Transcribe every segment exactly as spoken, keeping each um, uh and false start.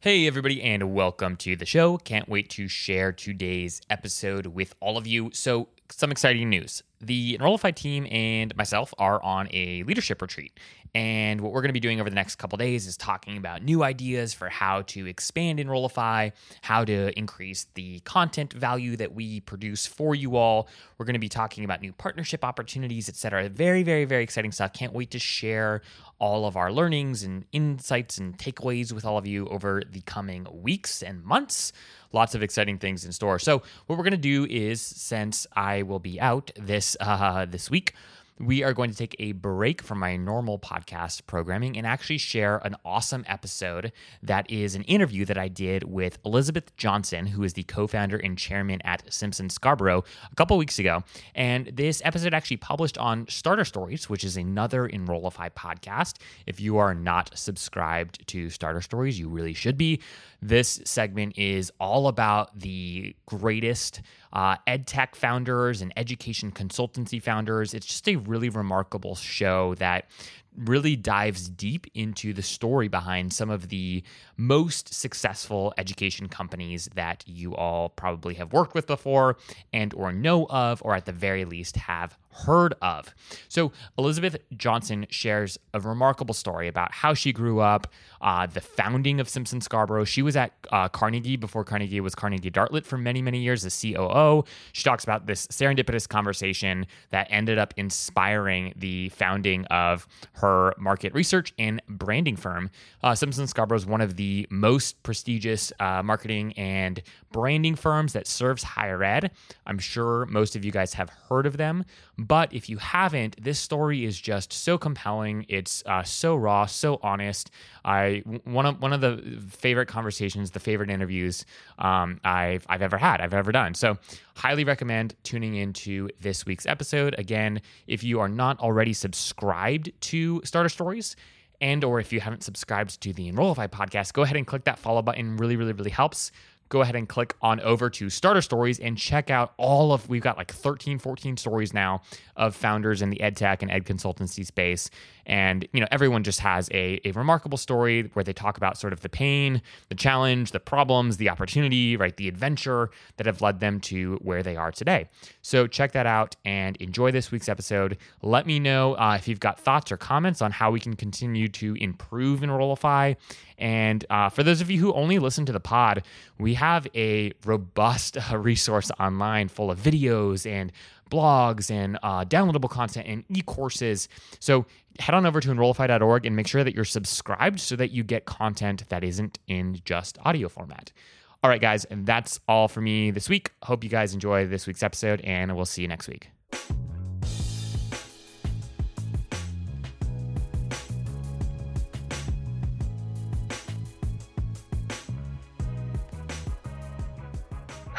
Hey everybody, and welcome to the show. Can't wait to share today's episode with all of you. So, some exciting news. The Enrollify team and myself are on a leadership retreat. And what we're going to be doing over the next couple of days is talking about new ideas for how to expand Enrollify, how to increase the content value that we produce for you all. We're going to be talking about new partnership opportunities, et cetera. Very, very, very exciting stuff. Can't wait to share all of our learnings and insights and takeaways with all of you over the coming weeks and months. Lots of exciting things in store. So what we're going to do is, since I will be out this uh, this week, we are going to take a break from my normal podcast programming and actually share an awesome episode that is an interview that I did with Elizabeth Johnson, who is the co-founder and chairman at Simpson Scarborough, a couple weeks ago. And this episode actually published on Starter Stories, which is another Enrollify podcast. If you are not subscribed to Starter Stories, you really should be. This segment is all about the greatest uh, ed tech founders and education consultancy founders. It's just a really remarkable show that really dives deep into the story behind some of the most successful education companies that you all probably have worked with before and or know of, or at the very least have heard of. So Elizabeth Johnson shares a remarkable story about how she grew up, uh, the founding of Simpson Scarborough. She was at uh, Carnegie before Carnegie was Carnegie Dartlet for many, many years, the C O O. She talks about this serendipitous conversation that ended up inspiring the founding of her market research and branding firm. Uh, Simpson Scarborough is one of the most prestigious uh, marketing and branding firms that serves higher ed. I'm sure most of you guys have heard of them, but if you haven't, this story is just so compelling. It's uh, so raw, so honest. I one of one of the favorite conversations, the favorite interviews um, I've I've ever had, I've ever done. So highly recommend tuning into this week's episode. Again, if you are not already subscribed to Starter Stories, and or if you haven't subscribed to the Enrollify podcast, go ahead and click that follow button. Really, really, really helps. Go ahead and click on over to Starter Stories and check out all of, we've got like thirteen, fourteen stories now of founders in the ed tech and ed consultancy space. And, you know, everyone just has a, a remarkable story where they talk about sort of the pain, the challenge, the problems, the opportunity, right, the adventure that have led them to where they are today. So check that out and enjoy this week's episode. Let me know uh, if you've got thoughts or comments on how we can continue to improve Enrollify. And uh, for those of you who only listen to the pod, we have a robust uh, resource online full of videos and blogs and uh, downloadable content and e-courses. So head on over to enrollify dot org and make sure that you're subscribed so that you get content that isn't in just audio format. All right, guys, and that's all for me this week. Hope you guys enjoy this week's episode, and we'll see you next week.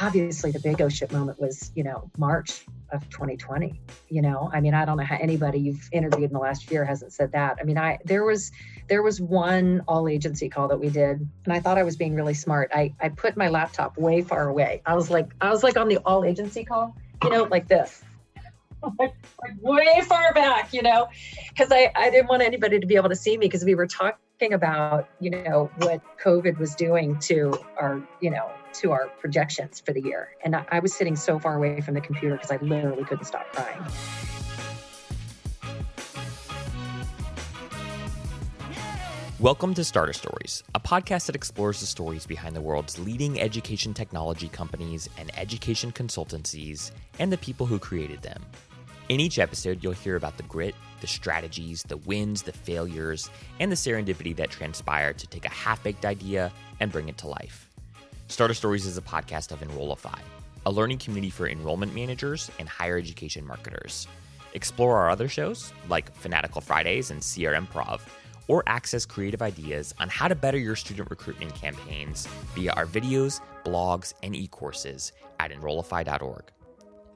Obviously, the big oh shit moment was, you know, March of twenty twenty. You know, I mean, I don't know how anybody you've interviewed in the last year hasn't said that. I mean, I there was there was one all agency call that we did, and I thought I was being really smart. I, I put my laptop way far away. I was like I was like on the all agency call, you know, like this, like, like way far back, you know, because I, I didn't want anybody to be able to see me, because we were talking about, you know, what COVID was doing to our, you know, to our projections for the year. And I was sitting so far away from the computer because I literally couldn't stop crying. Welcome to Starter Stories, a podcast that explores the stories behind the world's leading education technology companies and education consultancies and the people who created them. In each episode, you'll hear about the grit, the strategies, the wins, the failures, and the serendipity that transpired to take a half-baked idea and bring it to life. Starter Stories is a podcast of Enrollify, a learning community for enrollment managers and higher education marketers. Explore our other shows, like Fanatical Fridays and C E R R Improv, or access creative ideas on how to better your student recruitment campaigns via our videos, blogs, and e-courses at enrollify dot org.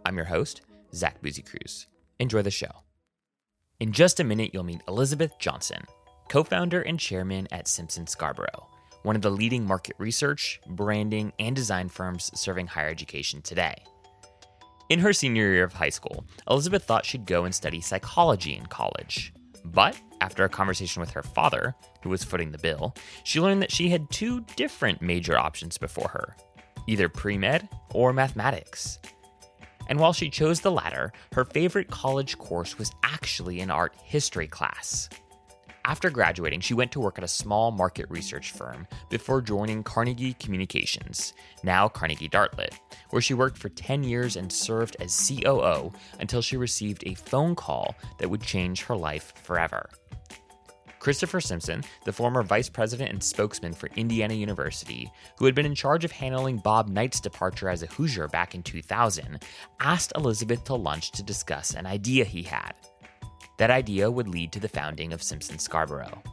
I'm your host, Zach Boozy Cruz. Enjoy the show. In just a minute, you'll meet Elizabeth Johnson, co-founder and chairman at Simpson Scarborough, one of the leading market research, branding, and design firms serving higher education today. In her senior year of high school, Elizabeth thought she'd go and study psychology in college. But after a conversation with her father, who was footing the bill, she learned that she had two different major options before her, either pre-med or mathematics. And while she chose the latter, her favorite college course was actually an art history class. After graduating, she went to work at a small market research firm before joining Carnegie Communications, now Carnegie Dartlet, where she worked for ten years and served as C O O until she received a phone call that would change her life forever. Christopher Simpson, the former vice president and spokesman for Indiana University, who had been in charge of handling Bob Knight's departure as a Hoosier back in two thousand, asked Elizabeth to lunch to discuss an idea he had. That idea would lead to the founding of Simpson Scarborough.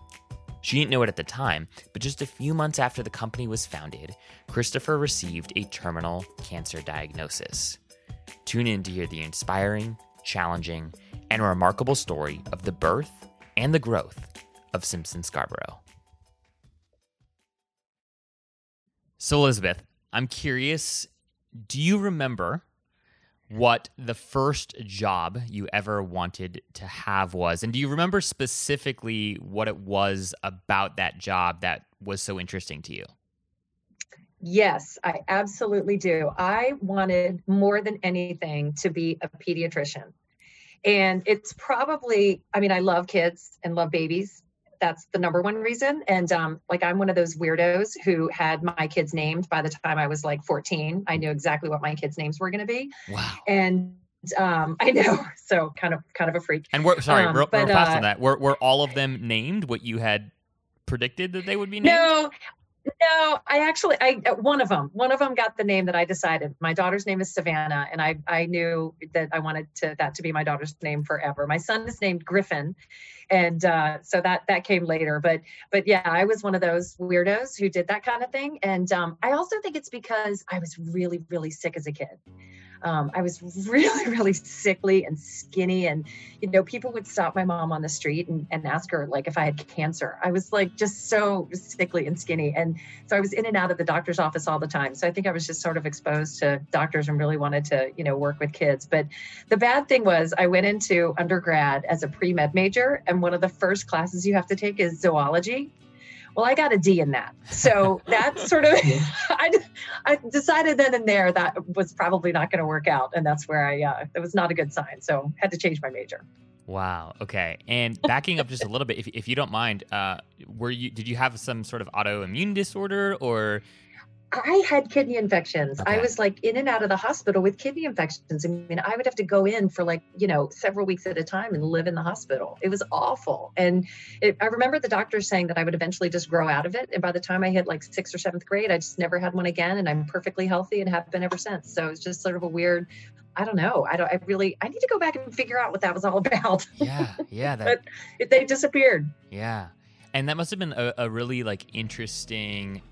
She didn't know it at the time, but just a few months after the company was founded, Christopher received a terminal cancer diagnosis. Tune in to hear the inspiring, challenging, and remarkable story of the birth and the growth of Simpson Scarborough. So, Elizabeth, I'm curious, do you remember what the first job you ever wanted to have was? And do you remember specifically what it was about that job that was so interesting to you? Yes, I absolutely do. I wanted more than anything to be a pediatrician. And it's probably, I mean, I love kids and love babies. That's the number one reason. And um, like, I'm one of those weirdos who had my kids named by the time I was like fourteen. I knew exactly what my kids' names were going to be. Wow. And um, I know, so kind of, kind of a freak. And we're sorry, um, real, but, real fast uh, on that. Were were all of them named what you had predicted that they would be named? No, no. I actually, I one of them, one of them got the name that I decided. My daughter's name is Savannah, and I I knew that I wanted to that to be my daughter's name forever. My son is named Griffin. And uh, so that that came later. But but yeah, I was one of those weirdos who did that kind of thing. And um, I also think it's because I was really, really sick as a kid. Um, I was really, really sickly and skinny. And, you know, people would stop my mom on the street and, and ask her, like, if I had cancer. I was, like, just so sickly and skinny. And so I was in and out of the doctor's office all the time. So I think I was just sort of exposed to doctors and really wanted to, you know, work with kids. But the bad thing was I went into undergrad as a pre-med major. And one of the first classes you have to take is zoology. Well, I got a D in that. So that sort of, I, I decided then and there that was probably not going to work out. And that's where I, uh, it was not a good sign. So had to change my major. Wow. Okay. And backing up just a little bit, if if you don't mind, uh, were you, did you have some sort of autoimmune disorder or? I had kidney infections. Okay. I was like in and out of the hospital with kidney infections. I mean, I would have to go in for like, you know, several weeks at a time and live in the hospital. It was awful. And it, I remember the doctor saying that I would eventually just grow out of it. And by the time I hit like sixth or seventh grade, I just never had one again. And I'm perfectly healthy and have been ever since. So it's just sort of a weird, I don't know. I don't, I really, I need to go back and figure out what that was all about. Yeah. Yeah. That... but they disappeared. Yeah. And that must've been a, a really like interesting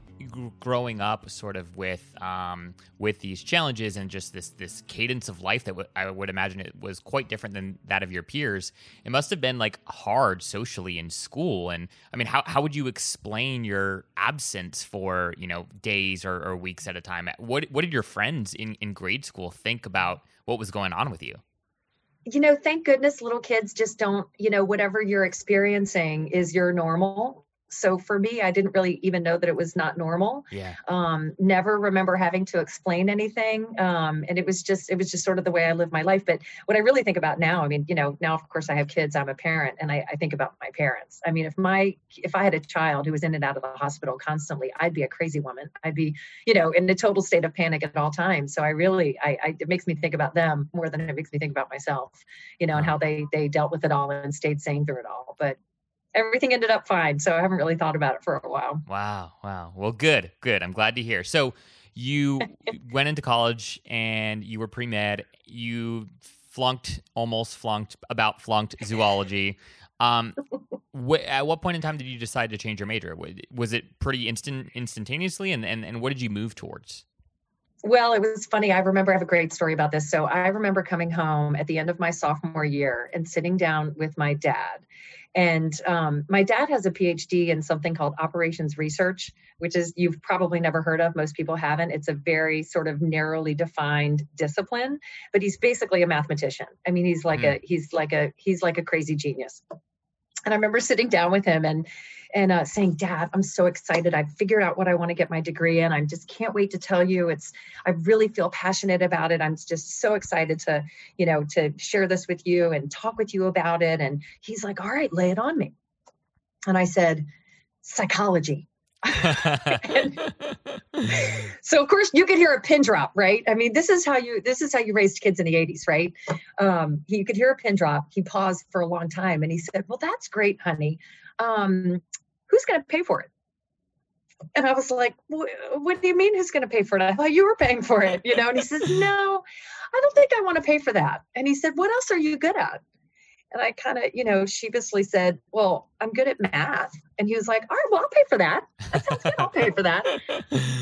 growing up sort of with um, with these challenges and just this this cadence of life that w- I would imagine it was quite different than that of your peers. It must have been like hard socially in school. And I mean, how, how would you explain your absence for, you know, days or, or weeks at a time? What what did your friends in, in grade school think about what was going on with you? You know, thank goodness little kids just don't, you know, whatever you're experiencing is your normal. So for me, I didn't really even know that it was not normal. Yeah. Um, never remember having to explain anything. Um, and it was just, it was just sort of the way I lived my life. But what I really think about now, I mean, you know, now of course I have kids, I'm a parent, and I, I think about my parents. I mean, if my, if I had a child who was in and out of the hospital constantly, I'd be a crazy woman. I'd be, you know, in a total state of panic at all times. So I really, I, I it makes me think about them more than it makes me think about myself, you know, and how they, they dealt with it all and stayed sane through it all. But everything ended up fine. So I haven't really thought about it for a while. Wow. Wow. Well, good, good. I'm glad to hear. So you went into college and you were pre-med. You flunked, almost flunked, about flunked zoology. Um, wh- at what point in time did you decide to change your major? Was it pretty instant, instantaneously? And, and, and what did you move towards? Well, it was funny. I remember I have a great story about this. So I remember coming home at the end of my sophomore year and sitting down with my dad. And um, my dad has a P H D in something called operations research, which is, you've probably never heard of. Most people haven't. It's a very sort of narrowly defined discipline, but he's basically a mathematician. I mean, he's like mm. a, he's like a, he's like a crazy genius. And I remember sitting down with him and and uh, saying, Dad, I'm so excited. I've figured out what I want to get my degree in. I just can't wait to tell you. It's, I really feel passionate about it. I'm just so excited to, you know, to share this with you and talk with you about it. And he's like, all right, lay it on me. And I said, psychology. And so of course you could hear a pin drop, right? I mean, this is how you, this is how you raised kids in the eighties, right? Um, you could hear a pin drop. He paused for a long time and he said, well, that's great, honey. Um, who's going to pay for it? And I was like, what do you mean who's going to pay for it? I thought you were paying for it, you know? And he says, no, I don't think I want to pay for that. And he said, what else are you good at? And I kind of, you know, sheepishly said, well, I'm good at math. And he was like, all right, well, I'll pay for that. That sounds good. I'll pay for that.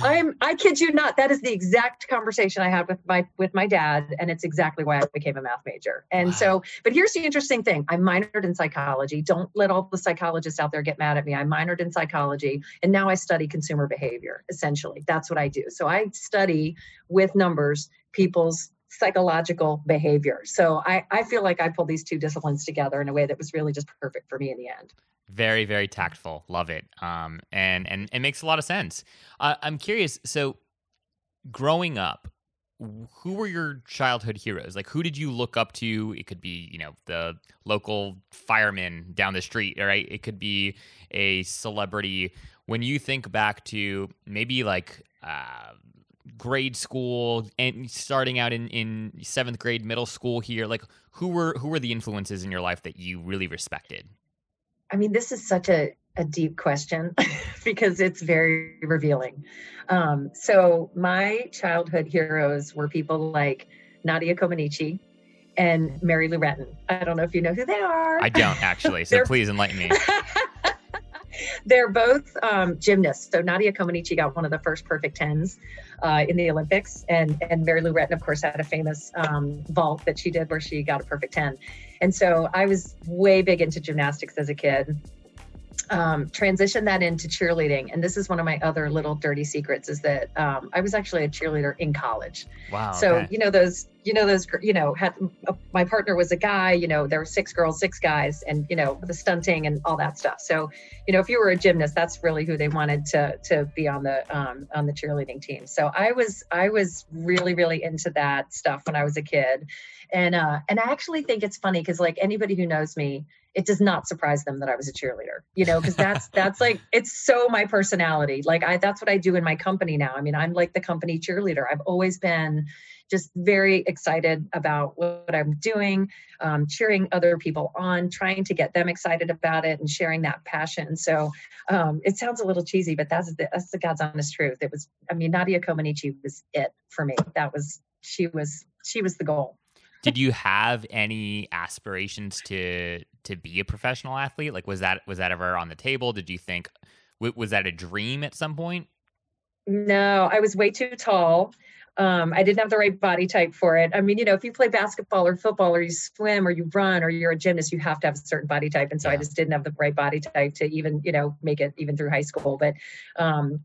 I'm, I kid you not. That is the exact conversation I had with my, with my dad. And it's exactly why I became a math major. And wow. So, but here's the interesting thing. I minored in psychology. Don't let all the psychologists out there get mad at me. I minored in psychology. And now I study consumer behavior, essentially. That's what I do. So I study with numbers, people's psychological behavior. So I, I feel like I pulled these two disciplines together in a way that was really just perfect for me in the end. Very, very tactful. Love it. Um, and, and it makes a lot of sense. Uh, I'm curious. So growing up, who were your childhood heroes? Like, who did you look up to? It could be, you know, the local fireman down the street, right? It could be a celebrity. When you think back to maybe like, uh, grade school and starting out in, in seventh grade, middle school here, like who were, who were the influences in your life that you really respected? I mean, this is such a, a deep question because it's very revealing. Um, so my childhood heroes were people like Nadia Comaneci and Mary Lou Retton. I don't know if you know who they are. I don't actually. So please enlighten me. They're both um, gymnasts. So Nadia Comaneci got one of the first perfect tens uh, in the Olympics. And, and Mary Lou Retton, of course, had a famous um, vault that she did where she got a perfect ten. And so I was way big into gymnastics as a kid. Um, transitioned that into cheerleading. And this is one of my other little dirty secrets is that um, I was actually a cheerleader in college. Wow. So, okay. you know, those, you know, those, you know, had uh, my partner was a guy, you know, there were six girls, six guys, and, you know, the stunting and all that stuff. So, you know, if you were a gymnast, that's really who they wanted to to be on the, um, on the cheerleading team. So I was, I was really, really into that stuff when I was a kid. And, uh, and I actually think it's funny because like anybody who knows me, it does not surprise them that I was a cheerleader, you know, because that's, that's like, it's so my personality. Like I, that's what I do in my company now. I mean, I'm like the company cheerleader. I've always been just very excited about what I'm doing, um, cheering other people on, trying to get them excited about it and sharing that passion. So um, it sounds a little cheesy, but that's the, that's the God's honest truth. It was, I mean, Nadia Comaneci was it for me. That was, she was, she was the goal. Did you have any aspirations to to be a professional athlete? Like, was that was that ever on the table? Did you think, was that a dream at some point? No, I was way too tall. Um, I didn't have the right body type for it. I mean, you know, if you play basketball or football or you swim or you run or you're a gymnast, you have to have a certain body type. And so yeah. I just didn't have the right body type to even, you know, make it even through high school. But, um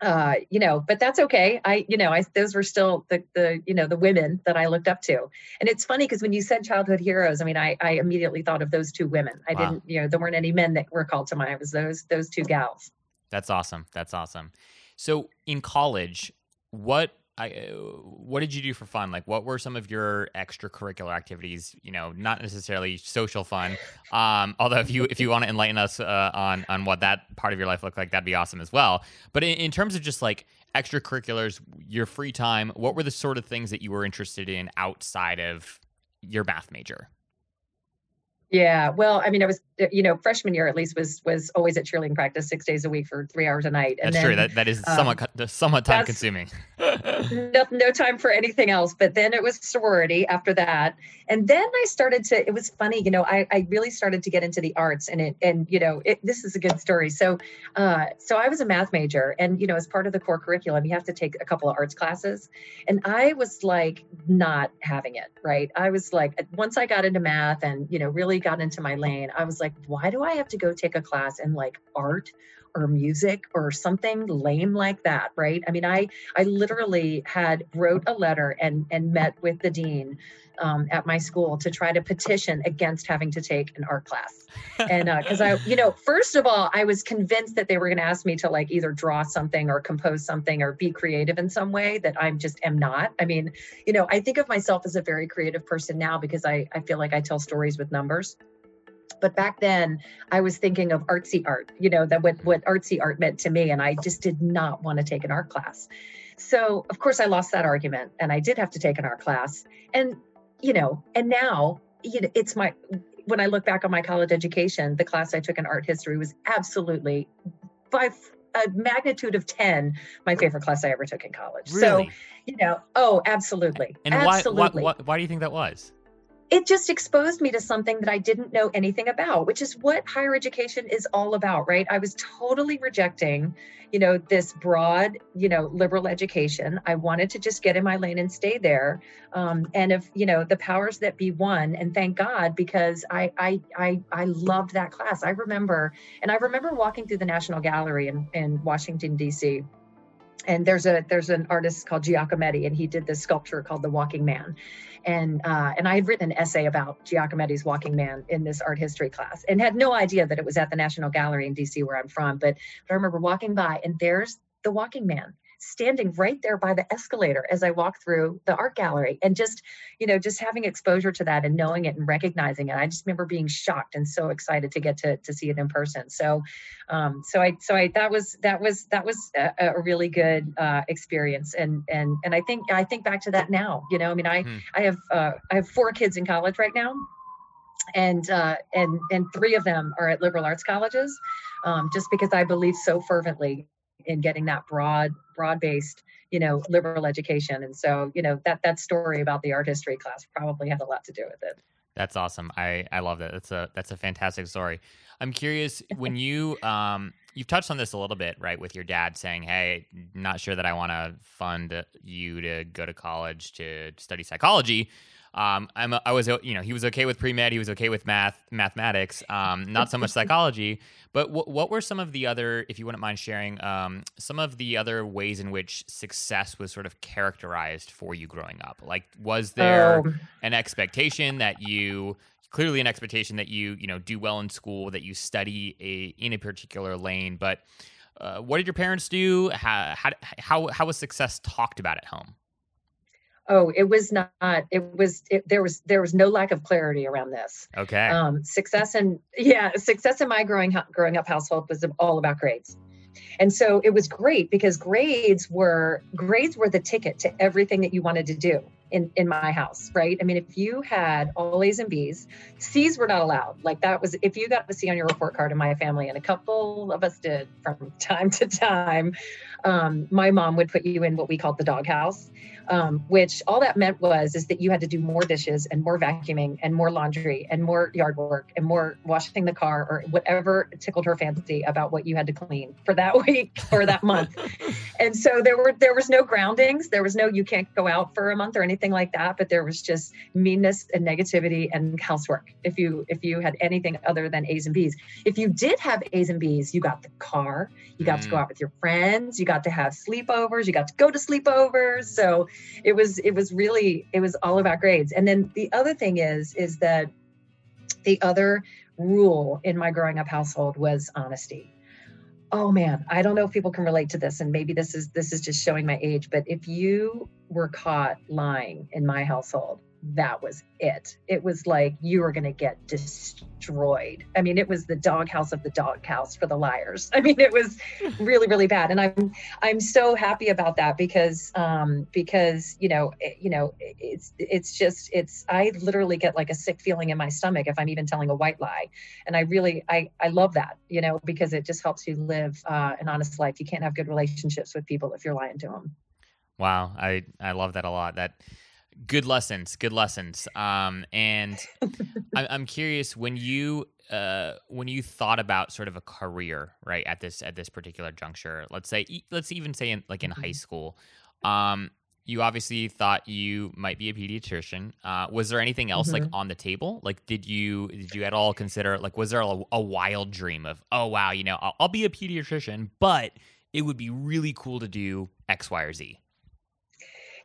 Uh, you know, but that's okay. I, you know, I, those were still the, the, you know, the women that I looked up to. And it's funny because when you said childhood heroes, I mean, I, I immediately thought of those two women. I wow. didn't, you know, there weren't any men that were called to mind. It was those, those two gals. That's awesome. That's awesome. So in college, what, I, what did you do for fun? Like, what were some of your extracurricular activities? You know, not necessarily social fun. Um, although if you, if you want to enlighten us uh, on, on what that part of your life looked like, that'd be awesome as well. But in, in terms of just like extracurriculars, your free time, what were the sort of things that you were interested in outside of your math major? Yeah. Well, I mean, I was, you know, freshman year at least was, was always at cheerleading practice six days a week for three hours a night. And that's then, true. That, that is somewhat, um, somewhat time consuming. no, no time for anything else. But then it was sorority after that. And then I started to, it was funny, you know, I, I really started to get into the arts and it, and, you know, it, this is a good story. So, uh, so I was a math major and, you know, as part of the core curriculum, you have to take a couple of arts classes and I was like, not having it. Right. I was like, once I got into math and, you know, really got into my lane, I was like, why do I have to go take a class in like art or music or something lame like that, right? I mean, I I literally had wrote a letter and and met with the dean um, at my school to try to petition against having to take an art class. And because uh, I, you know, first of all, I was convinced that they were going to ask me to like either draw something or compose something or be creative in some way that I'm just am not. I mean, you know, I think of myself as a very creative person now because I, I feel like I tell stories with numbers. But back then I was thinking of artsy art, you know, that what, what artsy art meant to me. And I just did not want to take an art class. So of course I lost that argument and I did have to take an art class. And, you know, and now, you know, it's my, when I look back on my college education, the class I took in art history was absolutely by a magnitude of ten, my favorite class I ever took in college. Really? So, you know, oh, absolutely. And absolutely. Why, why, why do you think that was? It just exposed me to something that I didn't know anything about, which is what higher education is all about, right? I was totally rejecting, you know, this broad, you know, liberal education. I wanted to just get in my lane and stay there. Um, and if, you know, the powers that be won, and thank God, because I, I, I, I loved that class. I remember, and I remember walking through the National Gallery in, in Washington, D C, and there's a there's an artist called Giacometti, and he did this sculpture called The Walking Man. And uh, and I had written an essay about Giacometti's Walking Man in this art history class and had no idea that it was at the National Gallery in D C where I'm from. But, but I remember walking by, and there's The Walking Man standing right there by the escalator as I walked through the art gallery. And just, you know, just having exposure to that and knowing it and recognizing it, I just remember being shocked and so excited to get to, to see it in person. So, um, so I, so I, that was, that was, that was a, a really good uh, experience. And, and, and I think, I think back to that now, you know, I mean, I, hmm. I have, uh, I have four kids in college right now. And, uh, and, and three of them are at liberal arts colleges, um, just because I believe so fervently in getting that broad, broad-based, you know, liberal education. And so, you know, that, that story about the art history class probably had a lot to do with it. That's awesome. I, I love that. That's a, that's a fantastic story. I'm curious when you, um, you've touched on this a little bit, right? With your dad saying, hey, not sure that I want to fund you to go to college to study psychology. Um, I'm, I was, you know, he was okay with pre-med. He was okay with math, mathematics, um, not so much psychology, but w- what were some of the other, if you wouldn't mind sharing, um, some of the other ways in which success was sort of characterized for you growing up? Like, was there um, an expectation that you, clearly an expectation that you, you know, do well in school, that you study a, in a particular lane, but, uh, what did your parents do? How, how, how, how was success talked about at home? Oh, it was not, it was, it, there was, there was no lack of clarity around this. Okay. Um, success and yeah, success in my growing, growing up household was all about grades. And so it was great because grades were, grades were the ticket to everything that you wanted to do in, in my house. Right. I mean, if you had all A's and B's, C's were not allowed. Like that was, if you got a C on your report card in my family, and a couple of us did from time to time, um, my mom would put you in what we called the doghouse. Um, which all that meant was, is that you had to do more dishes and more vacuuming and more laundry and more yard work and more washing the car or whatever tickled her fancy about what you had to clean for that week or that month. And so there were, there was no groundings. There was no, you can't go out for a month or anything like that, but there was just meanness and negativity and housework. If you, if you had anything other than A's and B's, if you did have A's and B's, you got the car, you got mm. to go out with your friends, you got to have sleepovers, you got to go to sleepovers. So it was, it was really, it was all about grades. And then the other thing is, is that the other rule in my growing up household was honesty. Oh man, I don't know if people can relate to this, and maybe this is, this is just showing my age, but if you were caught lying in my household, that was it. It was like, you were going to get destroyed. I mean, it was the doghouse of the doghouse for the liars. I mean, it was really, really bad. And I'm, I'm so happy about that because, um, because, you know, it, you know, it's, it's just, it's, I literally get like a sick feeling in my stomach if I'm even telling a white lie. And I really, I, I love that, you know, because it just helps you live uh, an honest life. You can't have good relationships with people if you're lying to them. Wow. I, I love that a lot. That, Good lessons, good lessons. Um, and I, I'm curious when you uh, when you thought about sort of a career, right, at this at this particular juncture. Let's say, let's even say in, like in high school. Um, you obviously thought you might be a pediatrician. Uh, was there anything else mm-hmm. like on the table? Like, did you did you at all consider, like, was there a, a wild dream of, oh, wow, you know, I'll, I'll be a pediatrician, but it would be really cool to do X, Y, or Z?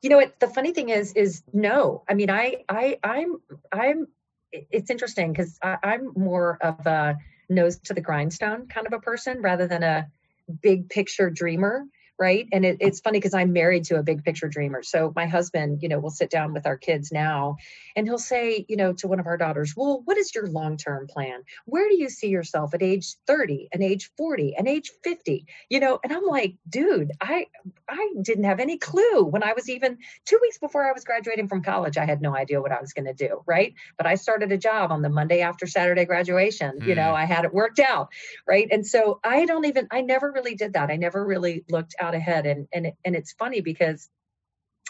You know what? The funny thing is, is no. I mean, I, I, I'm, I'm. It's interesting because I'm more of a nose to the grindstone kind of a person rather than a big picture dreamer, right? And it, it's funny because I'm married to a big picture dreamer. So my husband, you know, will sit down with our kids now, and he'll say, you know, to one of our daughters, "Well, what is your long-term plan? Where do you see yourself at age thirty, and age forty, and age fifty?" You know, and I'm like, dude, I I didn't have any clue when I was even two weeks before I was graduating from college. I had no idea what I was going to do, right? But I started a job on the Monday after Saturday graduation. Mm. You know, I had it worked out, right? And so I don't even, I never really did that. I never really looked out ahead. And, and, and it's funny because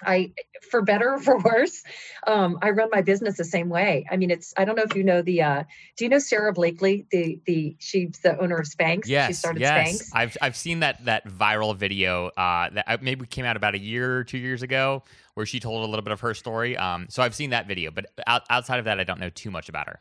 I, for better or for worse, um, I run my business the same way. I mean, it's, I don't know if you know the, uh, do you know Sarah Blakely, the, the, she's the owner of Spanx. Yes, she started yes. Spanx. I've, I've seen that, that viral video, uh, that maybe came out about a year or two years ago where she told a little bit of her story. Um, so I've seen that video, but out, outside of that, I don't know too much about her.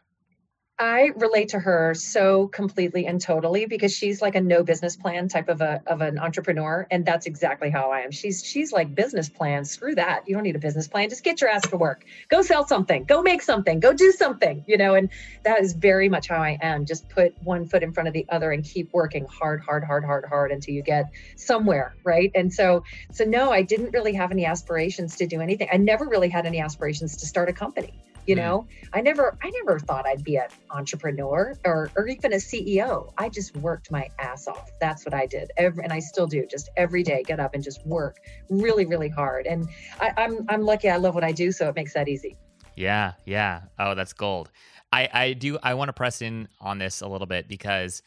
I relate to her so completely and totally because she's like a no business plan type of a of an entrepreneur, and that's exactly how I am. She's she's like, business plan, screw that. You don't need a business plan. Just get your ass to work. Go sell something. Go make something. Go do something. You know, and that is very much how I am. Just put one foot in front of the other and keep working hard, hard, hard, hard, hard until you get somewhere, right? And so so no, I didn't really have any aspirations to do anything. I never really had any aspirations to start a company. You know, I never, I never thought I'd be an entrepreneur or, or even a C E O. I just worked my ass off. That's what I did. Every, and I still do, just every day, get up and just work really, really hard. And I, I'm, I'm lucky. I love what I do. So it makes that easy. Yeah. Yeah. Oh, that's gold. I, I do. I want to press in on this a little bit because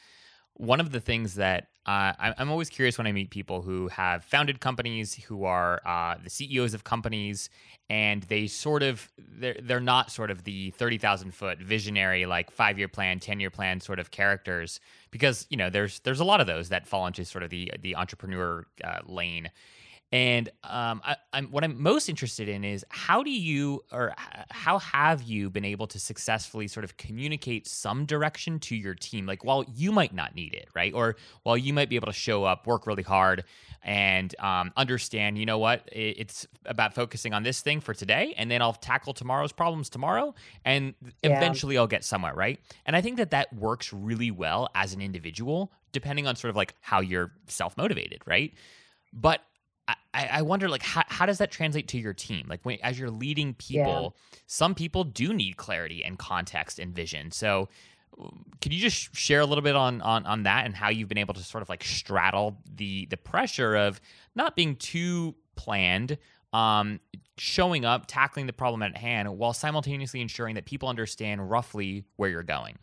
one of the things that uh, I'm always curious when I meet people who have founded companies, who are uh, the C E Os of companies, and they sort of, they're, they're not sort of the thirty thousand foot visionary, like five-year plan, ten-year plan sort of characters, because, you know, there's there's a lot of those that fall into sort of the the entrepreneur uh, lane. And um, I, I'm, what I'm most interested in is how do you, or how have you been able to successfully sort of communicate some direction to your team? Like, while you might not need it, right? Or while you might be able to show up, work really hard, and um, understand, you know what, it, it's about focusing on this thing for today, and then I'll tackle tomorrow's problems tomorrow, and yeah. eventually I'll get somewhere, right? And I think that that works really well as an individual, depending on sort of like how you're self-motivated, right? But I, I wonder, like, how, how does that translate to your team? Like, when, as you're leading people, yeah. some people do need clarity and context and vision. So could you just share a little bit on, on, on that and how you've been able to sort of like straddle the, the pressure of not being too planned, um, showing up, tackling the problem at hand, while simultaneously ensuring that people understand roughly where you're going?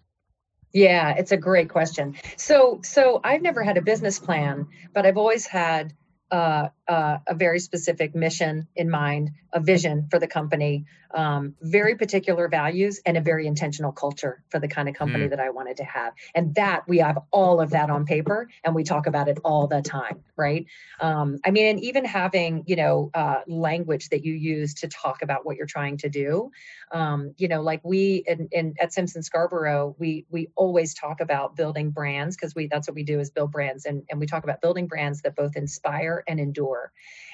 Yeah, it's a great question. So, so I've never had a business plan, but I've always had Uh, uh, a very specific mission in mind, a vision for the company, um, very particular values, and a very intentional culture for the kind of company mm. that I wanted to have. And that, we have all of that on paper, and we talk about it all the time, right? Um, I mean, and even having, you know, uh, language that you use to talk about what you're trying to do. Um, you know, like we, in, in, at Simpson Scarborough, we we always talk about building brands, because we that's what we do, is build brands. And, and we talk about building brands that both inspire and endure.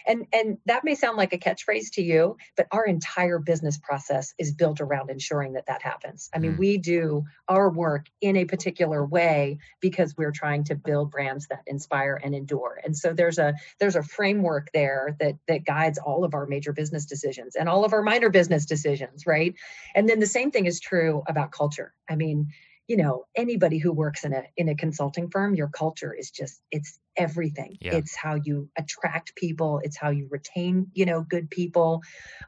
And, and that may sound like a catchphrase to you, but our entire business process is built around ensuring that that happens. I mean, mm. we do our work in a particular way because we're trying to build brands that inspire and endure. And so there's a, there's a framework there that, that guides all of our major business decisions and all of our minor business decisions, right? And then the same thing is true about culture. I mean, you know, anybody who works in a in a consulting firm, your culture is just, it's everything. Yeah. It's how you attract people. It's how you retain, you know, good people.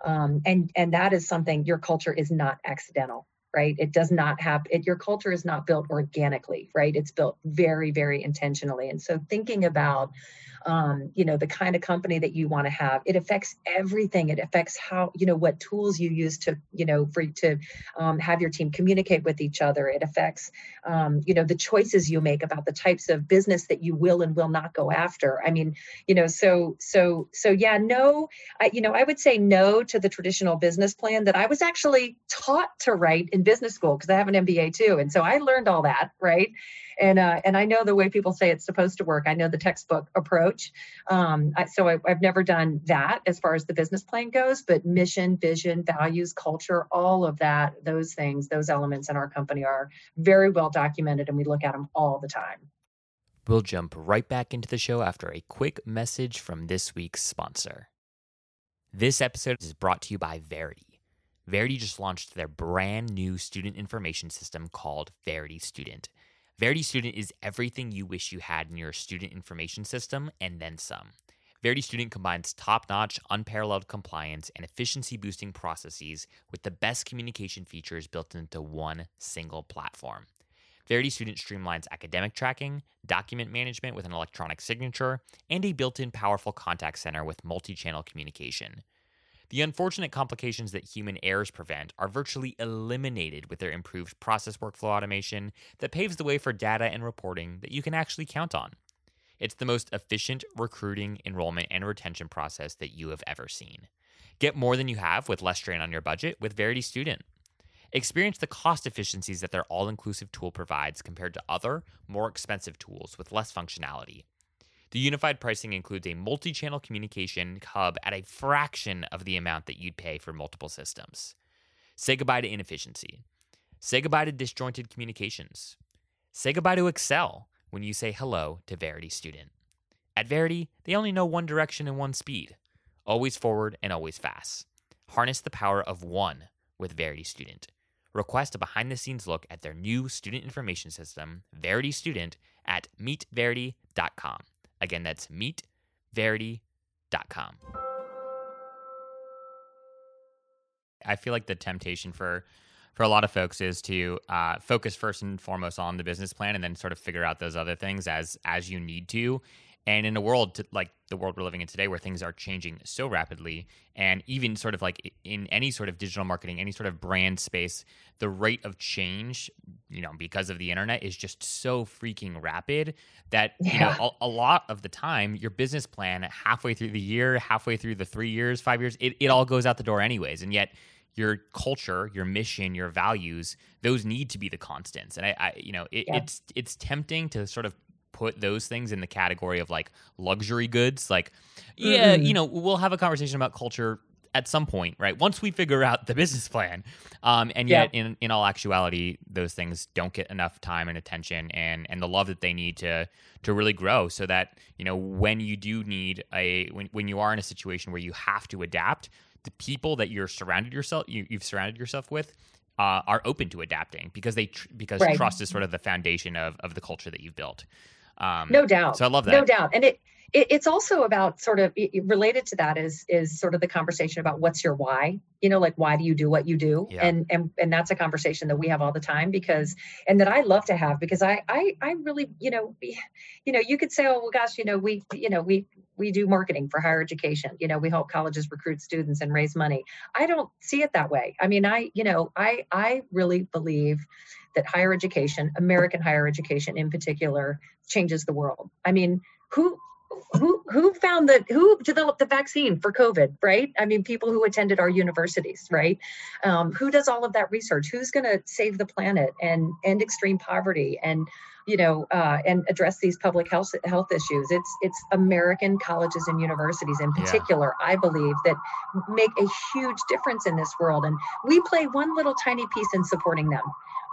Um, and, and that is something, your culture is not accidental, right? It does not have it. Your culture is not built organically, right? It's built very, very intentionally. And so thinking about um, you know, the kind of company that you want to have. It affects everything. It affects how, you know, what tools you use to, you know, for to um, have your team communicate with each other. It affects, um, you know, the choices you make about the types of business that you will and will not go after. I mean, you know, so, so, so yeah, no, I, you know, I would say no to the traditional business plan that I was actually taught to write in business school, because I have an M B A too. And so I learned all that, right? And uh, and I know the way people say it's supposed to work. I know the textbook approach. Um, I, so I, I've never done that as far as the business plan goes, but mission, vision, values, culture, all of that, those things, those elements in our company are very well documented, and we look at them all the time. We'll jump right back into the show after a quick message from this week's sponsor. This episode is brought to you by Verity. Verity just launched their brand new student information system called Verity Student. Verity Student is everything you wish you had in your student information system, and then some. Verity Student combines top-notch, unparalleled compliance and efficiency-boosting processes with the best communication features built into one single platform. Verity Student streamlines academic tracking, document management with an electronic signature, and a built-in powerful contact center with multi-channel communication. The unfortunate complications that human errors prevent are virtually eliminated with their improved process workflow automation that paves the way for data and reporting that you can actually count on. It's the most efficient recruiting, enrollment, and retention process that you have ever seen. Get more than you have with less strain on your budget with Verity Student. Experience the cost efficiencies that their all-inclusive tool provides compared to other, more expensive tools with less functionality. The unified pricing includes a multi-channel communication hub at a fraction of the amount that you'd pay for multiple systems. Say goodbye to inefficiency. Say goodbye to disjointed communications. Say goodbye to Excel when you say hello to Verity Student. At Verity, they only know one direction and one speed. Always forward and always fast. Harness the power of one with Verity Student. Request a behind-the-scenes look at their new student information system, Verity Student, at meet verity dot com. Again, that's meet verity dot com. I feel like the temptation for, for a lot of folks is to uh, focus first and foremost on the business plan, and then sort of figure out those other things as as you need to. And in a world to, like the world we're living in today, where things are changing so rapidly, and even sort of like in any sort of digital marketing, any sort of brand space, the rate of change, you know, because of the internet is just so freaking rapid that, yeah. you know, a, a lot of the time, your business plan halfway through the year, halfway through the three years, five years, it, it all goes out the door anyways. And yet your culture, your mission, your values, those need to be the constants. And I, I you know, it, yeah. it's it's tempting to sort of put those things in the category of like luxury goods. Like, yeah, you know, we'll have a conversation about culture at some point, right? Once we figure out the business plan. Um, and yet yeah. in, in all actuality, those things don't get enough time and attention and, and the love that they need to, to really grow, so that, you know, when you do need a, when, when you are in a situation where you have to adapt, the people that you're surrounded yourself, you, you've surrounded yourself with, uh, are open to adapting, because they, tr- because right. trust is sort of the foundation of, of the culture that you've built. Um, no doubt. So I love that. No doubt. And it, it it's also about sort of it, related to that is, is sort of the conversation about what's your why, you know, like, why do you do what you do? Yeah. And, and, and that's a conversation that we have all the time, because, and that I love to have, because I, I, I really, you know, you know, you could say, oh, well, gosh, you know, we, you know, we, we do marketing for higher education. You know, we help colleges recruit students and raise money. I don't see it that way. I mean, I, you know, I, I really believe that higher education, American higher education in particular, changes the world. I mean, who, who, who found that, who developed the vaccine for COVID, right? I mean, people who attended our universities, right? Um, who does all of that research? Who's going to save the planet and end extreme poverty and, you know, uh, and address these public health health issues? It's, it's American colleges and universities in particular, yeah. I believe, that make a huge difference in this world. And we play one little tiny piece in supporting them,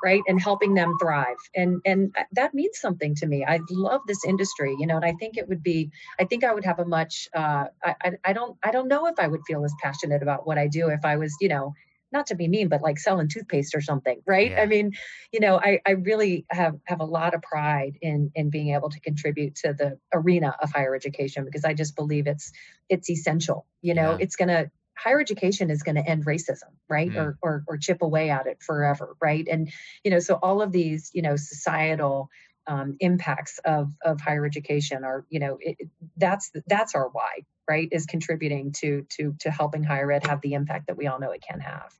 right? And helping them thrive. And, and that means something to me. I love this industry, you know, and I think it would be, I think I would have a much, uh, I, I, I don't, I don't know if I would feel as passionate about what I do if I was, you know, not to be mean, but like selling toothpaste or something, right? Yeah. I mean, you know, I, I really have, have a lot of pride in, in being able to contribute to the arena of higher education, because I just believe it's, it's essential, you know, yeah. it's going to, higher education is going to end racism, right? Mm. Or, or, or chip away at it forever, right? And, you know, so all of these, you know, societal um, impacts of of higher education are, you know, it, that's that's our why, right? Is contributing to to to helping higher ed have the impact that we all know it can have.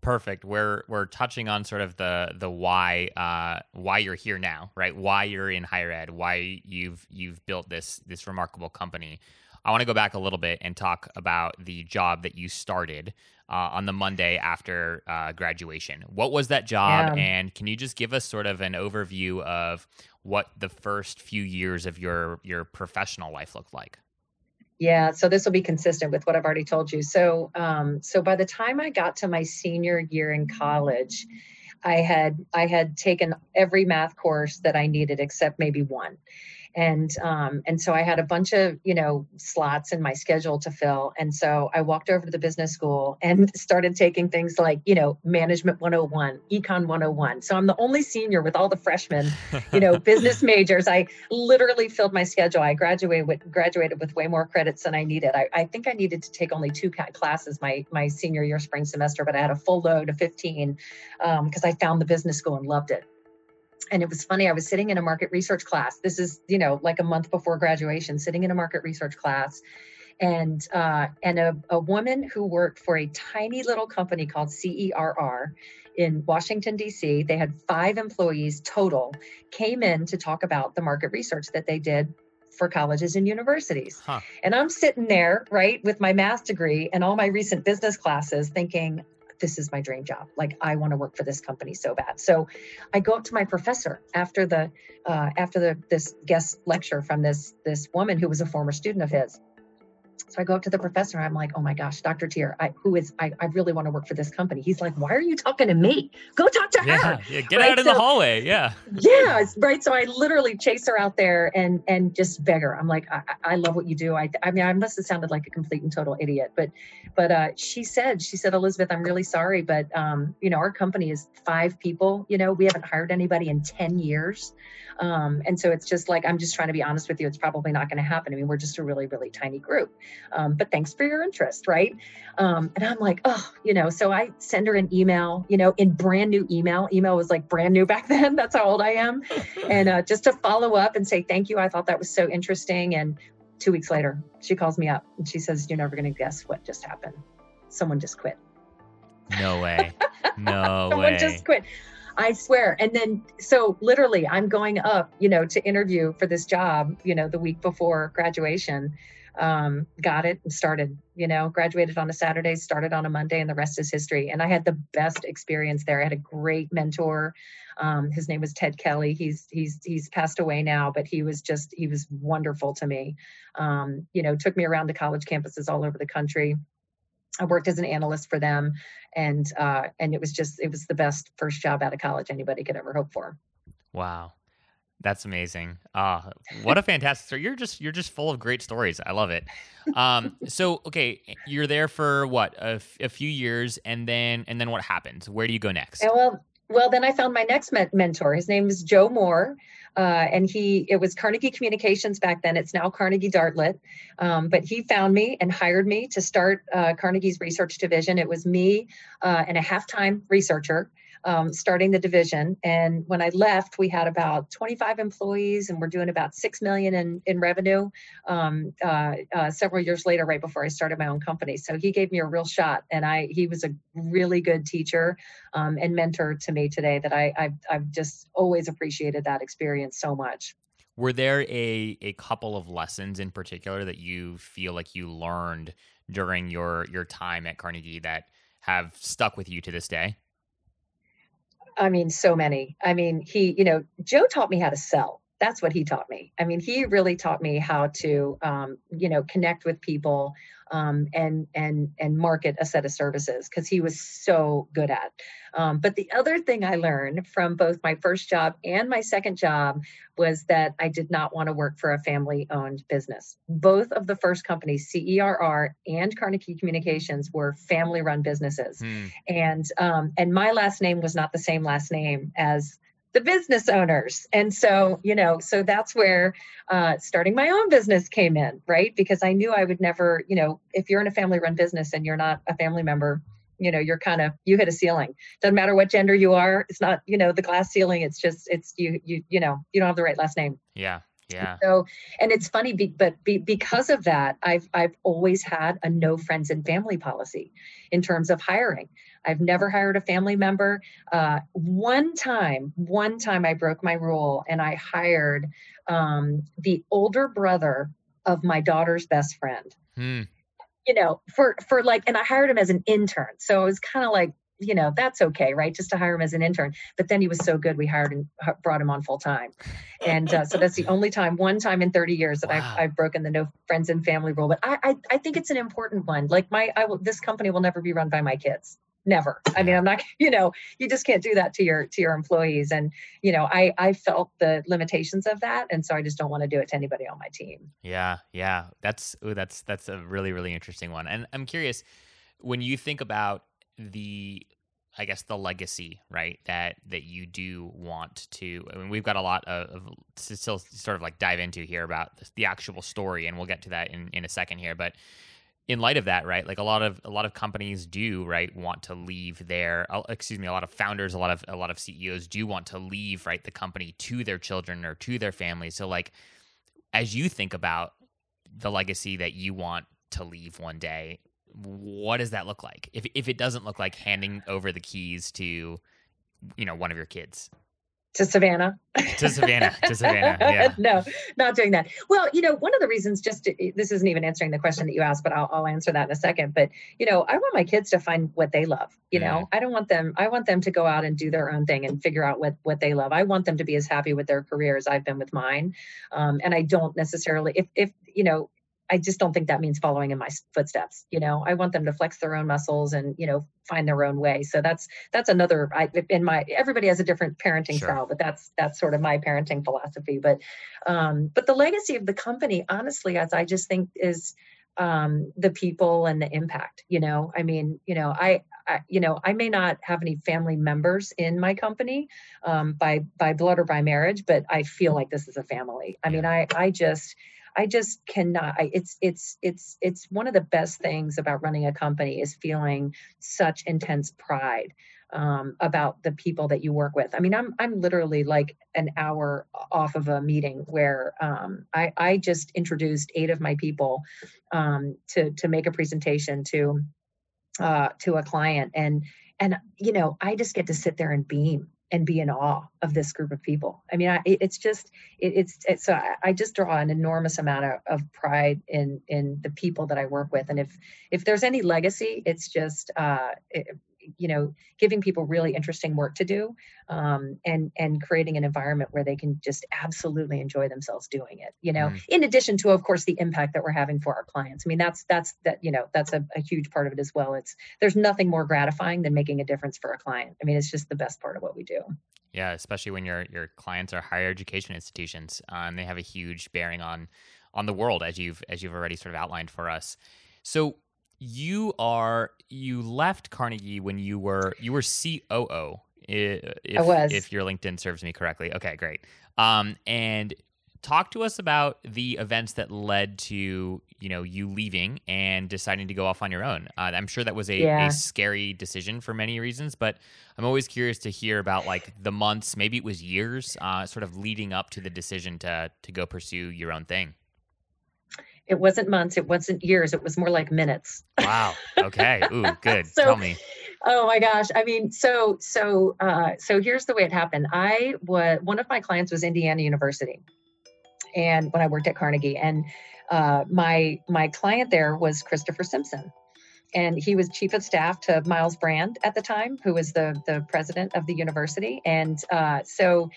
Perfect. We're we're touching on sort of the the why uh, why you're here now, right? Why you're in higher ed, why you've you've built this this remarkable company. I want to go back a little bit and talk about the job that you started uh, on the Monday after uh, graduation. What was that job, yeah. and can you just give us sort of an overview of what the first few years of your your professional life looked like? Yeah, so this will be consistent with what I've already told you. So, um, so by the time I got to my senior year in college, I had I had taken every math course that I needed except maybe one, and um, and so I had a bunch of you know slots in my schedule to fill. And so I walked over to the business school and started taking things like you know management one oh one, econ one oh one. So I'm the only senior with all the freshmen, you know, business majors. I literally filled my schedule. I graduated with graduated with way more credits than I needed. I, I think I needed to take only two classes my my senior year spring semester, but I had a full load of fifteen um, 'cause I found the business school and loved it. And it was funny, I was sitting in a market research class. This is, you know, like a month before graduation, sitting in a market research class. And uh, and a, a woman who worked for a tiny little company called C E R R in Washington, D C, they had five employees total, came in to talk about the market research that they did for colleges and universities. Huh. And I'm sitting there, right, with my math degree and all my recent business classes thinking, this is my dream job. Like, I want to work for this company so bad. So I go up to my professor after the, uh, after the, this guest lecture from this, this woman who was a former student of his. So I go up to the professor. I'm like, oh my gosh, Doctor Tier, I, who is, I, I really want to work for this company. He's like, why are you talking to me? Go talk to yeah, her. Yeah, get right? out in so, the hallway. Yeah. Yeah. Right. So I literally chase her out there and, and just beg her. I'm like, I, I love what you do. I I mean, I must have sounded like a complete and total idiot, but, but uh, she said, she said, Elizabeth, I'm really sorry, but um, you know, our company is five people, you know, we haven't hired anybody in ten years. Um, and so it's just like, I'm just trying to be honest with you. It's probably not going to happen. I mean, we're just a really, really tiny group. Um, but thanks for your interest, right? Um, and I'm like, oh, you know, so I send her an email, you know, in brand new email. Email was like brand new back then. That's how old I am. And uh, just to follow up and say, thank you. I thought that was so interesting. And two weeks later, she calls me up and she says, you're never going to guess what just happened. Someone just quit. No way. No Someone way. Someone just quit. I swear. And then, so literally I'm going up, you know, to interview for this job, you know, the week before graduation. Um, got it and started, you know, graduated on a Saturday, started on a Monday, and the rest is history. And I had the best experience there. I had a great mentor. Um, his name was Ted Kelly. He's, he's, he's passed away now, but he was just, he was wonderful to me. Um, you know, took me around to college campuses all over the country. I worked as an analyst for them, and, uh, and it was just, it was the best first job out of college anybody could ever hope for. Wow. That's amazing. Uh, what a fantastic story. You're just, you're just full of great stories. I love it. Um, so, okay. You're there for what, a, f- a few years. And then, and then what happens? Where do you go next? And well, well, then I found my next me- mentor. His name is Joe Moore. Uh, and he, it was Carnegie Communications back then. It's now Carnegie Dartlet. Um, but he found me and hired me to start uh, Carnegie's research division. It was me uh, and a half-time researcher. Um, starting the division. And when I left, we had about twenty-five employees and we're doing about six million dollars in, in revenue um, uh, uh, several years later, right before I started my own company. So he gave me a real shot, and I, he was a really good teacher um, and mentor to me today that I, I've, I've just always appreciated that experience so much. Were there a, a couple of lessons in particular that you feel like you learned during your, your time at Carnegie that have stuck with you to this day? I mean, so many. I mean, he, you know, Joe taught me how to sell. That's what he taught me. I mean, he really taught me how to, um, you know, connect with people um, and and and market a set of services, because he was so good at. Um, but the other thing I learned from both my first job and my second job was that I did not want to work for a family-owned business. Both of the first companies, C E R R and Carnegie Communications, were family-run businesses, mm. and um, and my last name was not the same last name as the business owners. And so, you know, so that's where uh, starting my own business came in, right? Because I knew I would never, you know, if you're in a family run business and you're not a family member, you know, you're kind of, you hit a ceiling. Doesn't matter what gender you are. It's not, you know, the glass ceiling. It's just, it's, you, you, you know, you don't have the right last name. Yeah. Yeah. So, and it's funny, be, but be, because of that, I've, I've always had a no friends and family policy in terms of hiring. I've never hired a family member. Uh, one time, one time I broke my rule and I hired, um, the older brother of my daughter's best friend, hmm. you know, for, for like, and I hired him as an intern. So I was kind of like, you know, that's okay, right? Just to hire him as an intern. But then he was so good, we hired and brought him on full time. And uh, so that's the only time, one time in thirty years that wow. I've, I've broken the no friends and family rule. But I, I, I think it's an important one. Like my, I will, this company will never be run by my kids. Never. I mean, I'm not, you know, you just can't do that to your, to your employees. And, you know, I, I felt the limitations of that. And so I just don't want to do it to anybody on my team. Yeah. Yeah. That's, ooh, that's, that's a really, really interesting one. And I'm curious, when you think about the, I guess, the legacy, right, that, that you do want to, I mean, we've got a lot of, of to still sort of like dive into here about the, the actual story, and we'll get to that in, in a second here, but in light of that, right, like a lot of a lot of companies do, right, want to leave their, excuse me, a lot of founders, a lot of a lot of C E Os do want to leave, right, the company to their children or to their families. So like, as you think about the legacy that you want to leave one day, what does that look like? If if it doesn't look like handing over the keys to, you know, one of your kids. To Savannah. to Savannah. To Savannah. Yeah. No, not doing that. Well, you know, one of the reasons, just to, this isn't even answering the question that you asked, but I'll, I'll answer that in a second. But, you know, I want my kids to find what they love. You know, yeah. I don't want them, I want them to go out and do their own thing and figure out what, what they love. I want them to be as happy with their career as I've been with mine. Um, and I don't necessarily, if, if, you know, I just don't think that means following in my footsteps. You know, I want them to flex their own muscles and, you know, find their own way. So that's, that's another, I, in my, everybody has a different parenting sure. style, but that's, that's sort of my parenting philosophy. But, um, but the legacy of the company, honestly, as I just think is, um, the people and the impact, you know, I mean, you know, I, I, you know, I may not have any family members in my company, um, by, by blood or by marriage, but I feel like this is a family. I mean, I, I just, I just cannot, I, it's, it's, it's, it's one of the best things about running a company is feeling such intense pride, um, about the people that you work with. I mean, I'm, I'm literally like an hour off of a meeting where, um, I, I just introduced eight of my people, um, to, to make a presentation to, uh, to a client. And, and, you know, I just get to sit there and beam and be in awe of this group of people. I mean, I, it's just, it, it's, it's, so I, I just draw an enormous amount of, of pride in, in the people that I work with. And if, if there's any legacy, it's just, uh, it, you know, giving people really interesting work to do, um, and, and creating an environment where they can just absolutely enjoy themselves doing it, you know, mm. in addition to, of course, the impact that we're having for our clients. I mean, that's, that's that, you know, that's a, a huge part of it as well. It's, there's nothing more gratifying than making a difference for a client. I mean, it's just the best part of what we do. Yeah. Especially when your, your clients are higher education institutions, uh, and they have a huge bearing on, on the world, as you've, as you've already sort of outlined for us. So You are, you left Carnegie when you were, you were C O O, if, I was. If your LinkedIn serves me correctly. Okay, great. Um, and talk to us about the events that led to, you know, you leaving and deciding to go off on your own. Uh, I'm sure that was a, yeah. a scary decision for many reasons, but I'm always curious to hear about like the months, maybe it was years, uh, sort of leading up to the decision to to go pursue your own thing. It wasn't months. It wasn't years. It was more like minutes. Wow. Okay. Ooh, good. so, Tell me. Oh my gosh. I mean, so, so, uh, so here's the way it happened. I was, one of my clients was Indiana University. And when I worked at Carnegie, and, uh, my, my client there was Christopher Simpson, and he was chief of staff to Miles Brand at the time, who was the, the president of the university. And, uh, so,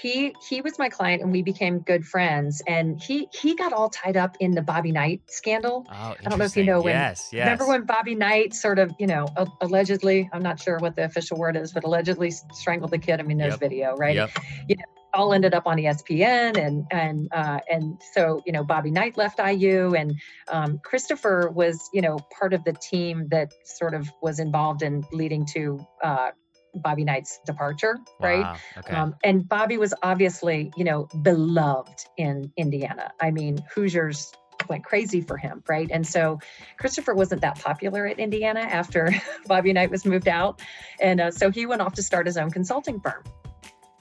He he was my client, and we became good friends. And he he got all tied up in the Bobby Knight scandal. Oh, I don't know if you know when. Yes, yes. Remember when Bobby Knight sort of, you know, uh, allegedly, I'm not sure what the official word is, but allegedly strangled the kid. I mean, there's yep. video, right? Yep. You know, all ended up on E S P N, and and uh, and so, you know, Bobby Knight left I U, and um, Christopher was, you know, part of the team that sort of was involved in leading to Uh, Bobby Knight's departure, right? Wow, okay. Um, and Bobby was obviously, you know, beloved in Indiana. I mean, Hoosiers went crazy for him, right? And so Christopher wasn't that popular at Indiana after Bobby Knight was moved out. And uh, so he went off to start his own consulting firm.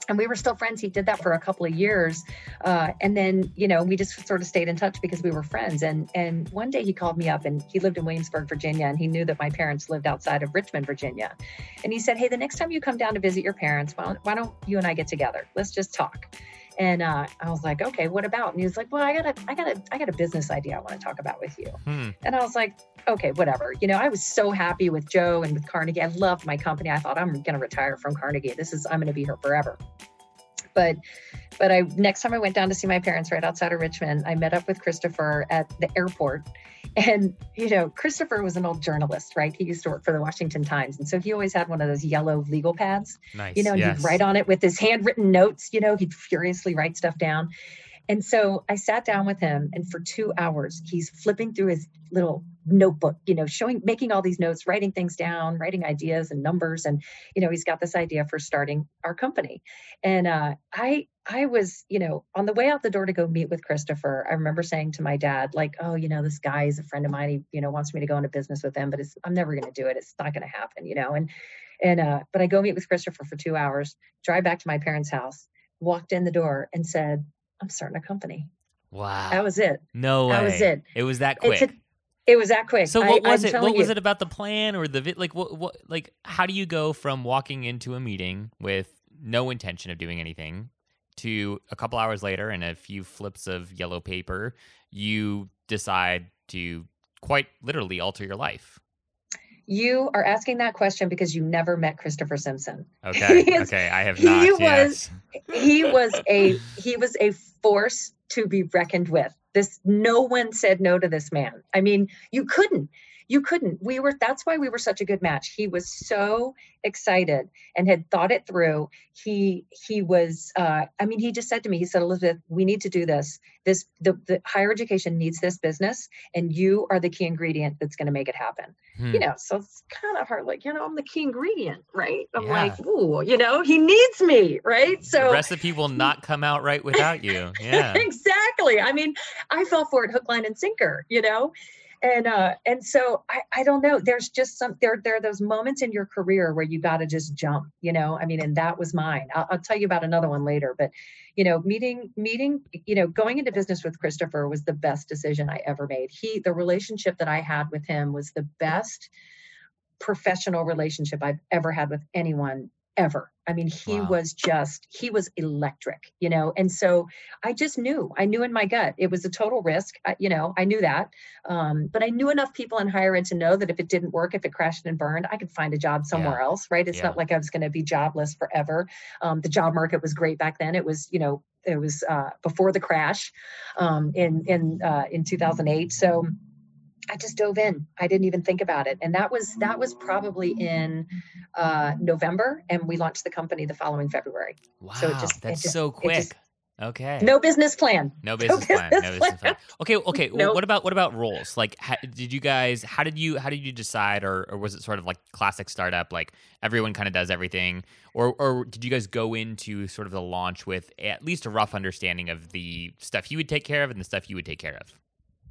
And we were still friends. He did that for a couple of years. Uh, and then, you know, we just sort of stayed in touch because we were friends. And and one day he called me up, and he lived in Williamsburg, Virginia, and he knew that my parents lived outside of Richmond, Virginia. And he said, hey, the next time you come down to visit your parents, why don't, why don't you and I get together? Let's just talk. And uh, I was like, okay, what about? And he was like, well, I got a, I got a, I got a business idea I want to talk about with you. Hmm. And I was like, okay, whatever. You know, I was so happy with Joe and with Carnegie. I loved my company. I thought, I'm going to retire from Carnegie. This is, I'm going to be here forever. But, but I, next time I went down to see my parents right outside of Richmond, I met up with Christopher at the airport. And, you know, Christopher was an old journalist, right? He used to work for the Washington Times. And so he always had one of those yellow legal pads, nice, you know, and yes. he'd write on it with his handwritten notes, you know, he'd furiously write stuff down. And so I sat down with him, and for two hours, he's flipping through his little notebook, you know, showing, making all these notes, writing things down, writing ideas and numbers. And, you know, he's got this idea for starting our company. And uh, I, I was, you know, on the way out the door to go meet with Christopher, I remember saying to my dad, like, oh, you know, this guy is a friend of mine. He, you know, wants me to go into business with him, but it's, I'm never going to do it. It's not going to happen, you know? And, and, uh, but I go meet with Christopher for two hours, drive back to my parents' house, walked in the door and said, I'm starting a company. Wow. That was it. No way. That was it. It was that quick. A, it was that quick. So what I, was I'm it? What was you. It about the plan or the, like, what, what, like, how do you go from walking into a meeting with no intention of doing anything to a couple hours later and a few flips of yellow paper, you decide to quite literally alter your life? You are asking that question because you never met Christopher Simpson. Okay. Is, okay. I have not. He yes. was, he was a, he was a force to be reckoned with. This, no one said no to this man. I mean, you couldn't, you couldn't, we were, that's why we were such a good match. He was so excited and had thought it through. He, he was, uh, I mean, he just said to me, he said, Elizabeth, we need to do this. This, the, the higher education needs this business, and you are the key ingredient that's going to make it happen. Hmm. You know, so it's kind of hard. Like, you know, I'm the key ingredient, right? I'm yeah. like, ooh, you know, he needs me, right? So the recipe will not come out right without you. Yeah, exactly. I mean, I fell for it hook, line, and sinker, you know? And, uh, and so I, I don't know, there's just some, there, there are those moments in your career where you got to just jump, you know, I mean, and that was mine. I'll, I'll tell you about another one later, but, you know, meeting, meeting, you know, going into business with Christopher was the best decision I ever made. He, the relationship that I had with him was the best professional relationship I've ever had with anyone ever. I mean, he wow. was just, he was electric, you know? And so I just knew, I knew in my gut, it was a total risk. I, you know, I knew that. Um, but I knew enough people in higher ed to know that if it didn't work, if it crashed and burned, I could find a job somewhere yeah. else, right? It's yeah. not like I was going to be jobless forever. Um, the job market was great back then. It was, you know, it was, uh, before the crash, um, in, in, uh, in two thousand eight. So I just dove in. I didn't even think about it. And that was, that was probably in uh, November, and we launched the company the following February. Wow. So it just, that's it just, so quick. Just, okay. No business plan. No business, no business plan. plan. No business plan. Okay. Okay. Nope. What about, what about roles? Like, how, did you guys, how did you, how did you decide, or, or was it sort of like classic startup? Like everyone kind of does everything, or, or did you guys go into sort of the launch with at least a rough understanding of the stuff you would take care of and the stuff you would take care of?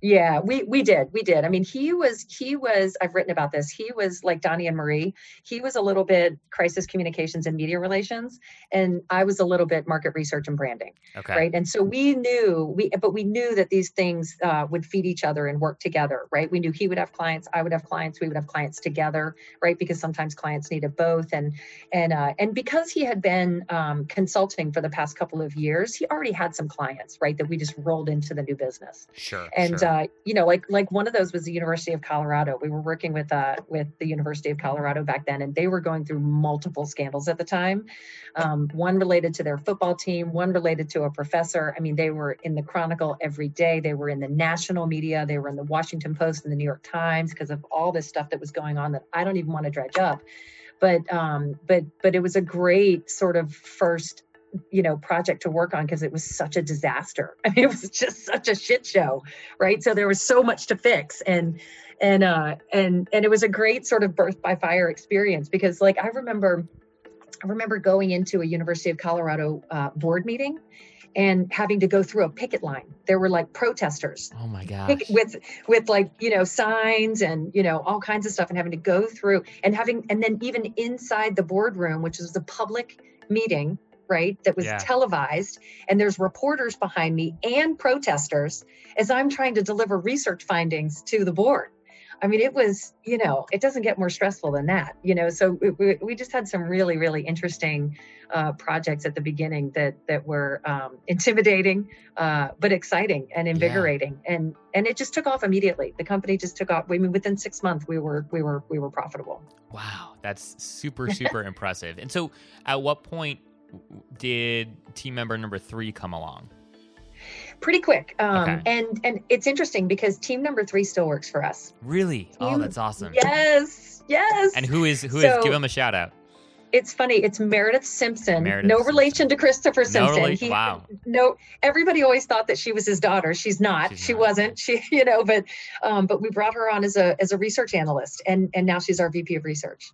Yeah, we, we did. We did. I mean, he was, he was, I've written about this. He was like Donnie and Marie. He was a little bit crisis communications and media relations. And I was a little bit market research and branding. Okay. Right. And so we knew we, but we knew that these things uh, would feed each other and work together. Right. We knew he would have clients. I would have clients. We would have clients together. Right. Because sometimes clients needed both. And, and, uh, and because he had been um, consulting for the past couple of years, he already had some clients, right, that we just rolled into the new business. Sure. And, sure. Uh, you know, like like one of those was the University of Colorado. We were working with uh, with the University of Colorado back then, and they were going through multiple scandals at the time. Um, one related to their football team, one related to a professor. I mean, they were in the Chronicle every day. They were in the national media. They were in the Washington Post and the New York Times because of all this stuff that was going on that I don't even want to dredge up. But um, but but it was a great sort of first, you know, project to work on because it was such a disaster. I mean, it was just such a shit show, right? So there was so much to fix, and and uh, and and it was a great sort of birth by fire experience because, like, I remember, I remember going into a University of Colorado uh, board meeting, and having to go through a picket line. There were like protesters. Oh my gosh. With, with like, you know, signs and, you know, all kinds of stuff, and having to go through and having, and then even inside the boardroom, which is the public meeting, right, that was yeah. televised, and there's reporters behind me and protesters as I'm trying to deliver research findings to the board. I mean, it was, you know, it doesn't get more stressful than that, you know, so we, we just had some really, really interesting uh, projects at the beginning that that were um, intimidating, uh, but exciting and invigorating. Yeah. And and it just took off immediately. The company just took off. I mean, within six months, we were we were we were profitable. Wow. That's super, super impressive. And so at what point did team member number three come along? Pretty quick. Um, okay. And and it's interesting because team number three still works for us. Really? Team, oh, that's awesome. Yes. Yes. And who is, who so, is, give him a shout out. It's funny. It's Meredith Simpson. Meredith no Simpson. relation to Christopher Simpson. No rela- he, wow. No, everybody always thought that she was his daughter. She's not. She's she not. wasn't. She, you know, but um, but we brought her on as a as a research analyst, and and now she's our V P of research.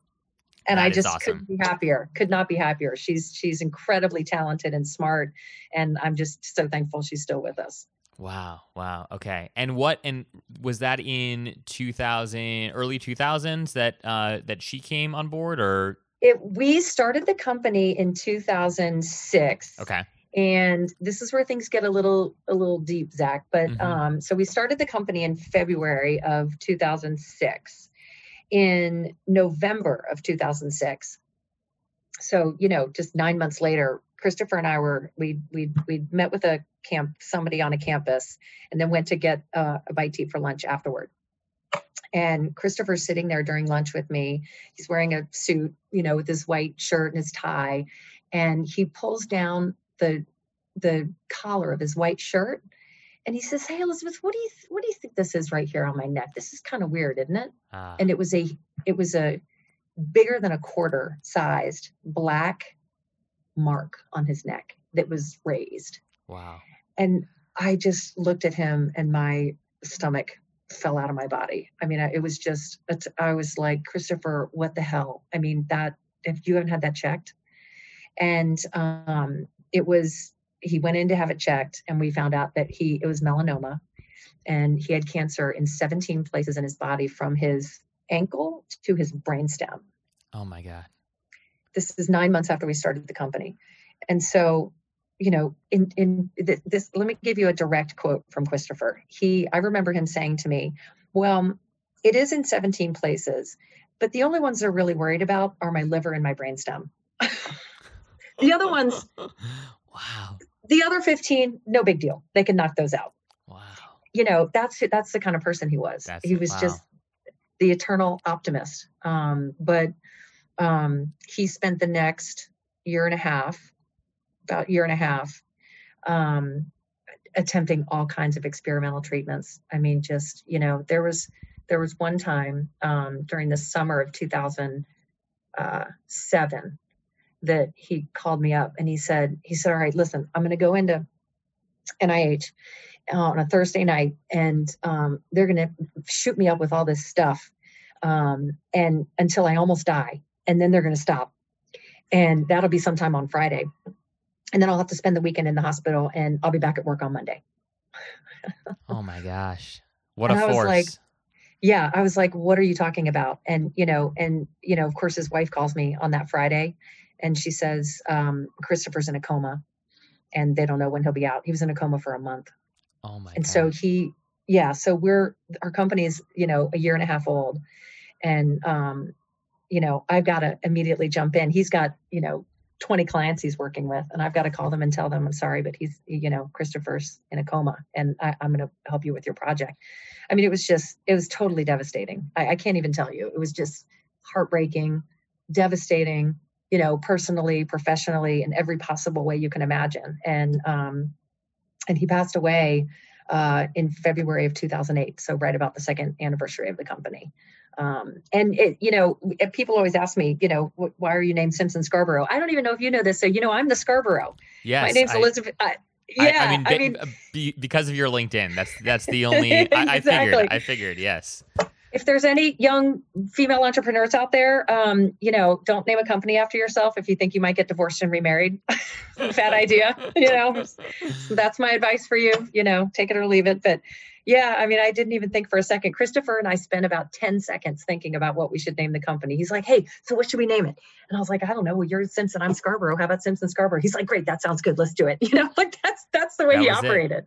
And that I just awesome. couldn't be happier, could not be happier. She's she's incredibly talented and smart. And I'm just so thankful she's still with us. Wow. Wow. Okay. And what, and was that in two thousand, early two thousands that uh, that she came on board, or? It, we started the company in two thousand six. Okay. And this is where things get a little, a little deep, Zach. But mm-hmm. um, so we started the company in February of two thousand six. In November of two thousand six. So, you know, just nine months later, Christopher and I were, we, we, we met with a camp, somebody on a campus, and then went to get uh, a bite to eat for lunch afterward. And Christopher's sitting there during lunch with me. He's wearing a suit, you know, with his white shirt and his tie. And he pulls down the, the collar of his white shirt. And he says, "Hey, Elizabeth, what do you th- what do you think this is right here on my neck? This is kind of weird, isn't it?" Ah. And it was a it was a bigger than a quarter sized black mark on his neck that was raised. Wow! And I just looked at him, and my stomach fell out of my body. I mean, it was just I was like, Christopher, what the hell? I mean, that if you haven't had that checked, and um, it was. He went in to have it checked, and we found out that he, it was melanoma, and he had cancer in seventeen places in his body, from his ankle to his brainstem. Oh my God. This is nine months after we started the company. And so, you know, in, in th- this, let me give you a direct quote from Christopher. He, I remember him saying to me, "Well, it is in seventeen places, but the only ones they're really worried about are my liver and my brainstem." The other ones, wow. The other fifteen, no big deal. They can knock those out. Wow. You know, that's that's the kind of person he was. That's, he was wow. just the eternal optimist. Um, but um, he spent the next year and a half, about year and a half, um, attempting all kinds of experimental treatments. I mean, just, you know, there was there was one time um, during the summer of two thousand seven that he called me up and he said, he said, "All right, listen, I'm going to go into N I H uh, on a Thursday night, and um, they're going to shoot me up with all this stuff um, and until I almost die. And then they're going to stop. And that'll be sometime on Friday. And then I'll have to spend the weekend in the hospital, and I'll be back at work on Monday." Oh my gosh. What and a I force. Was like, yeah. I was like, "What are you talking about?" And, you know, and, you know, of course his wife calls me on that Friday, and she says, um, "Christopher's in a coma, and they don't know when he'll be out. He was in a coma for a month." Oh my! And gosh. so he, yeah. So we're our company is, you know, a year and a half old, and um, you know, I've got to immediately jump in. He's got, you know, twenty clients he's working with, and I've got to call them and tell them, "I'm sorry, but he's, you know, Christopher's in a coma, and I, I'm going to help you with your project." I mean, it was just, it was totally devastating. I, I can't even tell you. It was just heartbreaking, devastating. You know, personally, professionally, in every possible way you can imagine. And um, and he passed away uh, in February of two thousand eight, so right about the second anniversary of the company. Um, and, it, you know, people always ask me, you know, why are you named Simpson Scarborough? I don't even know if you know this. So, you know, I'm the Scarborough. Yes. My name's I, Elizabeth. I, yeah. I, I mean, I mean be, because of your LinkedIn, that's that's the only, exactly. I, I figured, I figured, yes. if there's any young female entrepreneurs out there, um, you know, don't name a company after yourself if you think you might get divorced and remarried. Bad idea, you know. So that's my advice for you. You know, take it or leave it. But yeah, I mean, I didn't even think for a second. Christopher and I spent about ten seconds thinking about what we should name the company. He's like, hey, so what should we name it? And I was like, I don't know. Well, you're Simpson. I'm Scarborough. How about Simpson Scarborough? He's like, great. That sounds good. Let's do it. You know, like that's that's the way that he operated. It.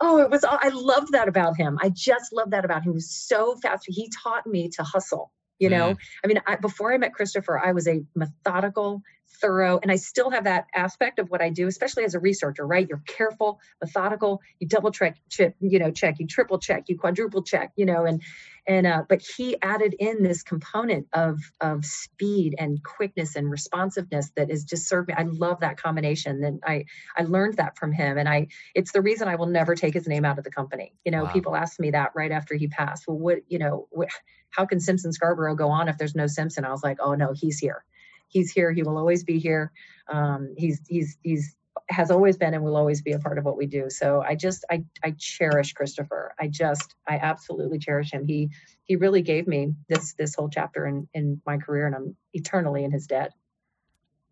Oh, it was, I loved that about him. I just loved that about him. He was so fast. He taught me to hustle, you know? Mm. I mean, I, before I met Christopher, I was a methodical, thorough, and I still have that aspect of what I do, especially as a researcher, right? You're careful, methodical, you double check, check you know, check, you triple check, you quadruple check, you know, and, and, uh, but he added in this component of, of speed and quickness and responsiveness that has just served me. I love that combination. And I, I learned that from him. And I, it's the reason I will never take his name out of the company. You know, wow. People asked me that right after he passed. Well, what, you know, what, how can Simpson Scarborough go on if there's no Simpson? I was like, oh no, he's here. He's here. He will always be here. Um, he's, he's, he's, has always been and will always be a part of what we do. So I just, I, I cherish Christopher. I just, I absolutely cherish him. He, he really gave me this, this whole chapter in, in my career, and I'm eternally in his debt.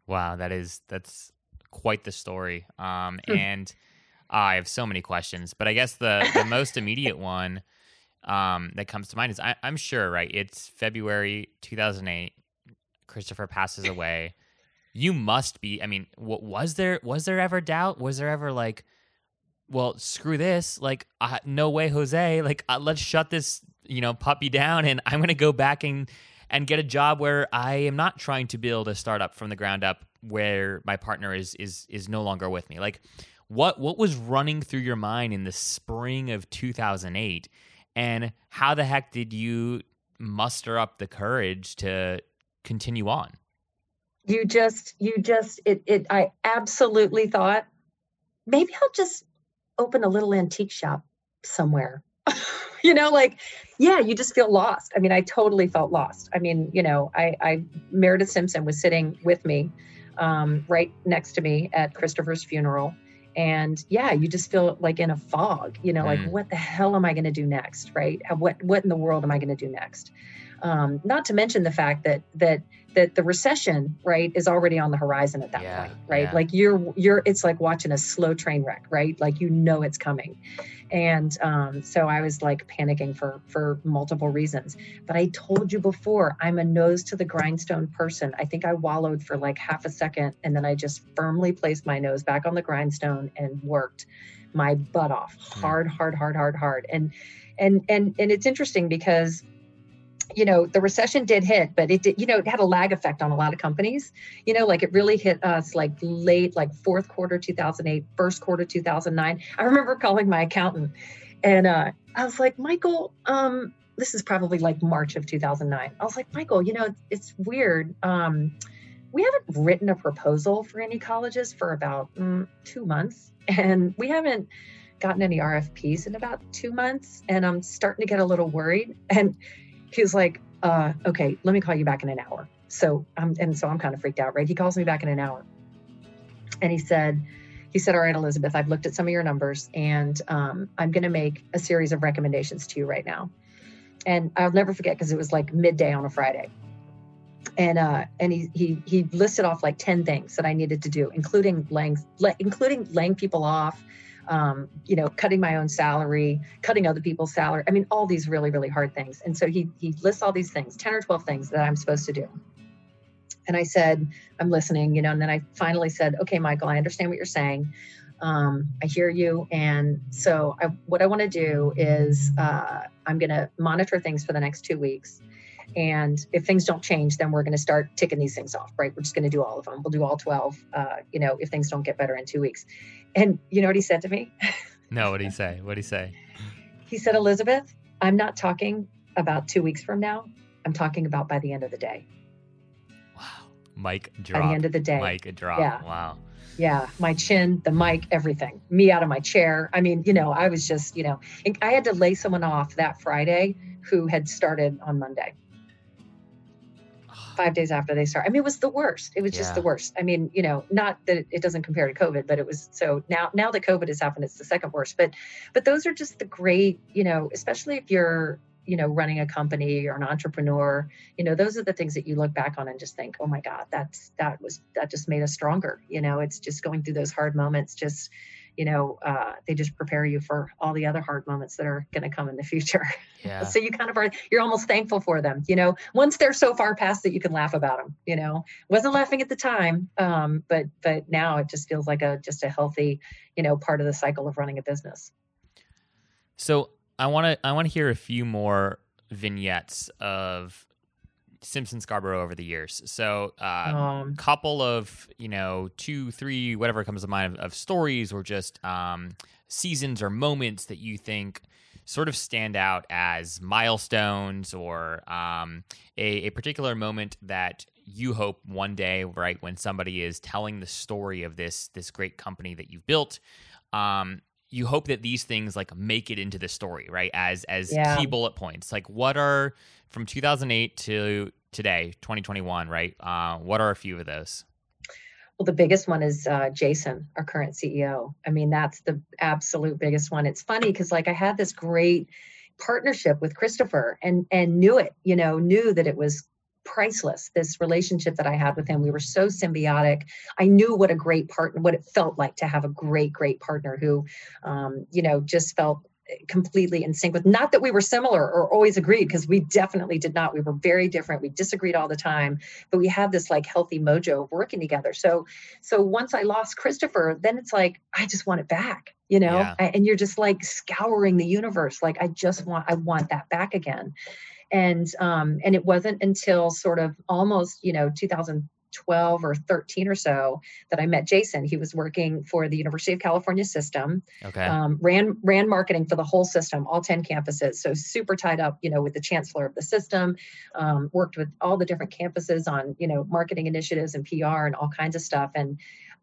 Wow. That is, that's quite the story. Um, and uh, I have so many questions, but I guess the, the most immediate one um, that comes to mind is I, I'm sure, right. It's February two thousand eight. Christopher passes away. You must be, I mean, what was there, was there ever doubt? Was there ever like, well, screw this. Like, uh, no way, Jose, like, uh, let's shut this, you know, puppy down. And I'm going to go back and, and get a job where I am not trying to build a startup from the ground up where my partner is, is, is no longer with me. Like what, what was running through your mind in the spring of two thousand eight, and how the heck did you muster up the courage to continue on? You just, you just, it, it, I absolutely thought maybe I'll just open a little antique shop somewhere, you know, like, yeah, you just feel lost. I mean, I totally felt lost. I mean, you know, I, I, Meredith Simpson was sitting with me, um, right next to me at Christopher's funeral. And yeah, you just feel like in a fog, you know, mm. like what the hell am I going to do next? Right. What, what in the world am I going to do next? Um, not to mention the fact that, that, that the recession, right, is already on the horizon at that yeah, point, right? Yeah. Like you're, you're, it's like watching a slow train wreck, right? Like, you know, it's coming. And, um, so I was like panicking for, for multiple reasons, but I told you before, I'm a nose to the grindstone person. I think I wallowed for like half a second, and then I just firmly placed my nose back on the grindstone and worked my butt off hard, mm. hard, hard, hard, hard. And, and, and, and it's interesting because, you know, the recession did hit, but it did, you know, it had a lag effect on a lot of companies, you know, like it really hit us like late, like fourth quarter, two thousand eight, first quarter, two thousand nine. I remember calling my accountant and uh, I was like, Michael, um, this is probably like March of two thousand nine. I was like, Michael, you know, it's weird. Um, we haven't written a proposal for any colleges for about mm, two months. And we haven't gotten any R F Ps in about two months. And I'm starting to get a little worried. And he was like, uh, okay, let me call you back in an hour. So, um, and so I'm kind of freaked out, right? He calls me back in an hour. And he said, he said, all right, Elizabeth, I've looked at some of your numbers, and um, I'm going to make a series of recommendations to you right now. And I'll never forget, because it was like midday on a Friday. And uh, and he, he he listed off like ten things that I needed to do, including laying, le- including laying people off, um, you know, cutting my own salary, cutting other people's salary. I mean, all these really, really hard things. And so he, he lists all these things, ten or twelve things that I'm supposed to do. And I said, I'm listening, you know, and then I finally said, okay, Michael, I understand what you're saying. Um, I hear you. And so I, what I want to do is, uh, I'm going to monitor things for the next two weeks. And if things don't change, then we're going to start ticking these things off, right? We're just going to do all of them. We'll do all twelve, uh, you know, if things don't get better in two weeks. And you know what he said to me? No, what did he say? What did he say? He said, Elizabeth, I'm not talking about two weeks from now. I'm talking about by the end of the day. Wow. Mic drop. By the end of the day. Mic drop. Yeah. Wow. Yeah. My chin, the mic, everything. Me out of my chair. I mean, you know, I was just, you know, I had to lay someone off that Friday who had started on Monday. Five days after they start. I mean, it was the worst. It was yeah. just the worst. I mean, you know, not that it doesn't compare to COVID, but it was so now, now that COVID has happened, it's the second worst, but, but those are just the great, you know, especially if you're, you know, running a company or an entrepreneur, you know, those are the things that you look back on and just think, oh my God, that's, that was, that just made us stronger. You know, it's just going through those hard moments, just, you know, uh, they just prepare you for all the other hard moments that are going to come in the future. Yeah. So you kind of are, you're almost thankful for them, you know, once they're so far past that you can laugh about them, you know, wasn't laughing at the time. Um, but, but now it just feels like a, just a healthy, you know, part of the cycle of running a business. So I want to, I want to hear a few more vignettes of Simpson Scarborough over the years. So a uh, um, couple of, you know, two, three, whatever comes to mind of, of stories or just um, seasons or moments that you think sort of stand out as milestones or um, a, a particular moment that you hope one day, right, when somebody is telling the story of this, this great company that you've built, um, you hope that these things like make it into the story, right? As, as yeah. key bullet points, like what are from two thousand eight to today, twenty twenty-one, right? Uh, what are a few of those? Well, the biggest one is uh, Jason, our current C E O. I mean, that's the absolute biggest one. It's funny because like I had this great partnership with Christopher and, and knew it, you know, knew that it was priceless, this relationship that I had with him. We were so symbiotic. I knew what a great partner, what it felt like to have a great, great partner who, um, you know, just felt completely in sync with, not that we were similar or always agreed, because we definitely did not. We were very different. We disagreed all the time, but we had this like healthy mojo of working together. So, so once I lost Christopher, then it's like, I just want it back, you know? Yeah. And you're just like scouring the universe. Like, I just want, I want that back again. And, um, and it wasn't until sort of almost, you know, two thousand twelve or thirteen or so that I met Jason. He was working for the University of California system, okay. um, ran, ran marketing for the whole system, all ten campuses. So super tied up, you know, with the chancellor of the system, um, worked with all the different campuses on, you know, marketing initiatives and P R and all kinds of stuff. And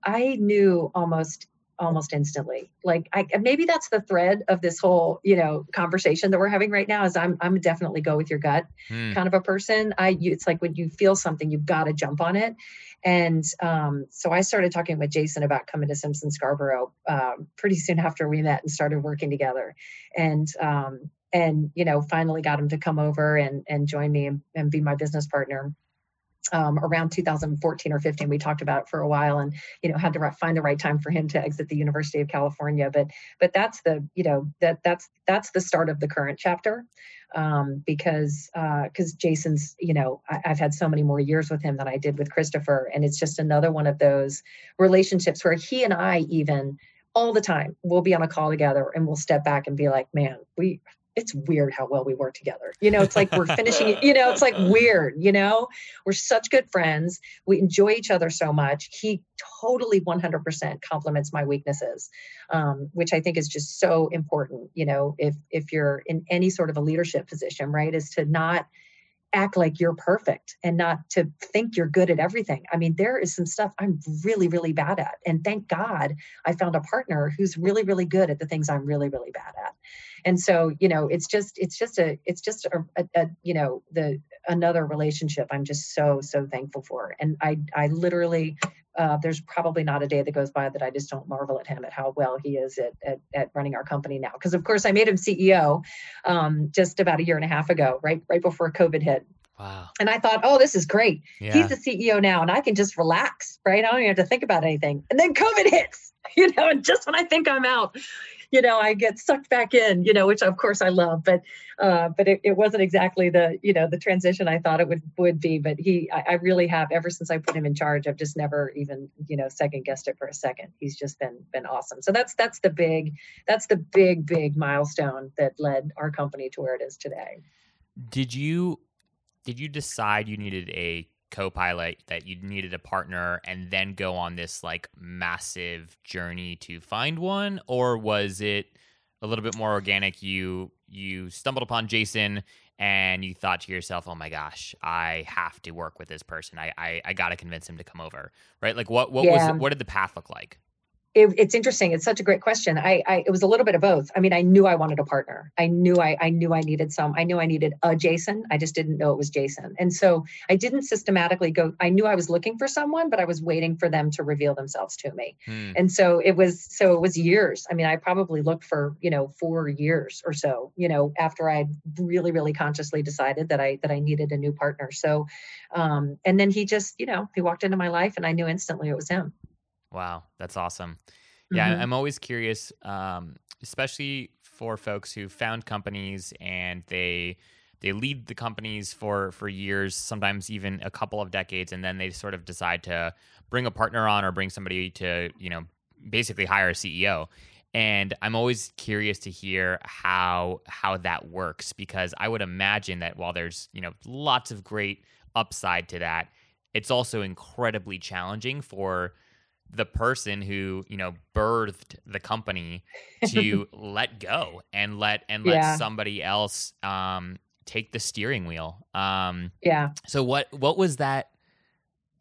I knew almost almost instantly. Like I, maybe that's the thread of this whole, you know, conversation that we're having right now is I'm, I'm definitely go with your gut mm. kind of a person. I, you, it's like when you feel something, you've got to jump on it. And, um, so I started talking with Jason about coming to Simpson Scarborough, um, pretty soon after we met and started working together. And, um, and, you know, finally got him to come over and, and join me and, and be my business partner. Um, around two thousand fourteen or fifteen, we talked about it for a while and, you know, had to find the right time for him to exit the University of California. But, but that's the, you know, that that's, that's the start of the current chapter. Um, because, uh, cause Jason's, you know, I, I've had so many more years with him than I did with Christopher. And it's just another one of those relationships where he and I, even all the time, we'll be on a call together and we'll step back and be like, man, we, it's weird how well we work together. You know, it's like we're finishing, you know, it's like weird, you know, we're such good friends. We enjoy each other so much. He totally one hundred percent compliments my weaknesses, um, which I think is just so important. You know, if, if you're in any sort of a leadership position, right, is to not act like you're perfect and not to think you're good at everything. I mean, there is some stuff I'm really, really bad at. And thank God I found a partner who's really, really good at the things I'm really, really bad at. And so, you know, it's just, it's just a, it's just a, a, a you know, the, another relationship I'm just so, so thankful for. And I, I literally, uh, there's probably not a day that goes by that I just don't marvel at him at how well he is at, at, at running our company now. Cause of course I made him C E O, um, just about a year and a half ago, right, right before COVID hit. Wow. And I thought, oh, this is great. Yeah. He's the C E O now and I can just relax, right? I don't even have to think about anything. And then COVID hits, you know, and just when I think I'm out, you know, I get sucked back in, you know, which of course I love, but, uh, but it, it wasn't exactly the, you know, the transition I thought it would, would be, but he, I, I really have ever since I put him in charge, I've just never even, you know, second guessed it for a second. He's just been, been awesome. So that's, that's the big, that's the big, big milestone that led our company to where it is today. Did you, did you decide you needed a co-pilot, that you needed a partner, and then go on this like massive journey to find one? Or was it a little bit more organic? You, you stumbled upon Jason and you thought to yourself, oh my gosh, I have to work with this person. I, I, I got to convince him to come over, right? Like what, what yeah. was, what did the path look like? It, it's interesting. It's such a great question. I, I, it was a little bit of both. I mean, I knew I wanted a partner. I knew I, I knew I needed some. I knew I needed a Jason. I just didn't know it was Jason. And so I didn't systematically go. I knew I was looking for someone, but I was waiting for them to reveal themselves to me. Mm. And so it was. So it was years. I mean, I probably looked for you know four years or so. You know, after I really, really consciously decided that I that I needed a new partner. So, um, and then he just you know he walked into my life, and I knew instantly it was him. Wow. That's awesome. Yeah. Mm-hmm. I'm always curious, um, especially for folks who found companies and they, they lead the companies for, for years, sometimes even a couple of decades. And then they sort of decide to bring a partner on or bring somebody to, you know, basically hire a C E O. And I'm always curious to hear how, how that works, because I would imagine that while there's, you know, lots of great upside to that, it's also incredibly challenging for the person who, you know, birthed the company to let go and let, and let yeah. somebody else, um, take the steering wheel. Um, yeah. So what, what was that,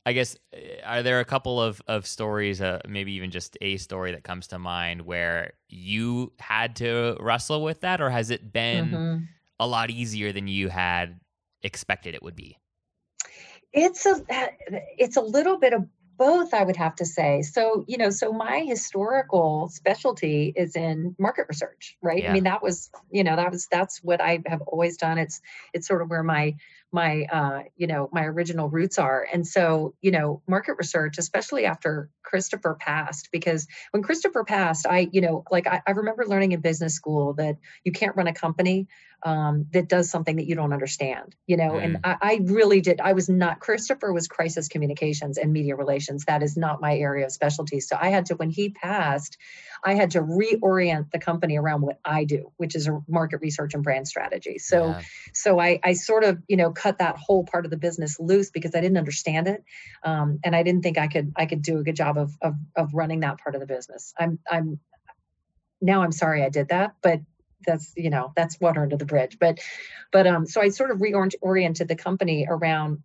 I guess, are there a couple of, of stories, uh, maybe even just a story that comes to mind where you had to wrestle with that, or has it been mm-hmm. a lot easier than you had expected it would be? It's a, it's a little bit of both, I would have to say. So, you know, so my historical specialty is in market research, right? Yeah. I mean, that was, you know, that was, that's what I have always done. It's, it's sort of where my, my, uh, you know, my original roots are. And so, you know, market research, especially after Christopher passed, because when Christopher passed, I, you know, like I, I remember learning in business school that you can't run a company Um, that does something that you don't understand, you know, mm. and I, I really did. I was not, Christopher was crisis communications and media relations. That is not my area of specialty. So I had to, when he passed, I had to reorient the company around what I do, which is a market research and brand strategy. So, yeah. so I, I sort of, you know, cut that whole part of the business loose because I didn't understand it. Um, and I didn't think I could, I could do a good job of, of, of running that part of the business. I'm, I'm now I'm sorry I did that, but that's, you know, that's water under the bridge. But, but, um, so I sort of reoriented the company around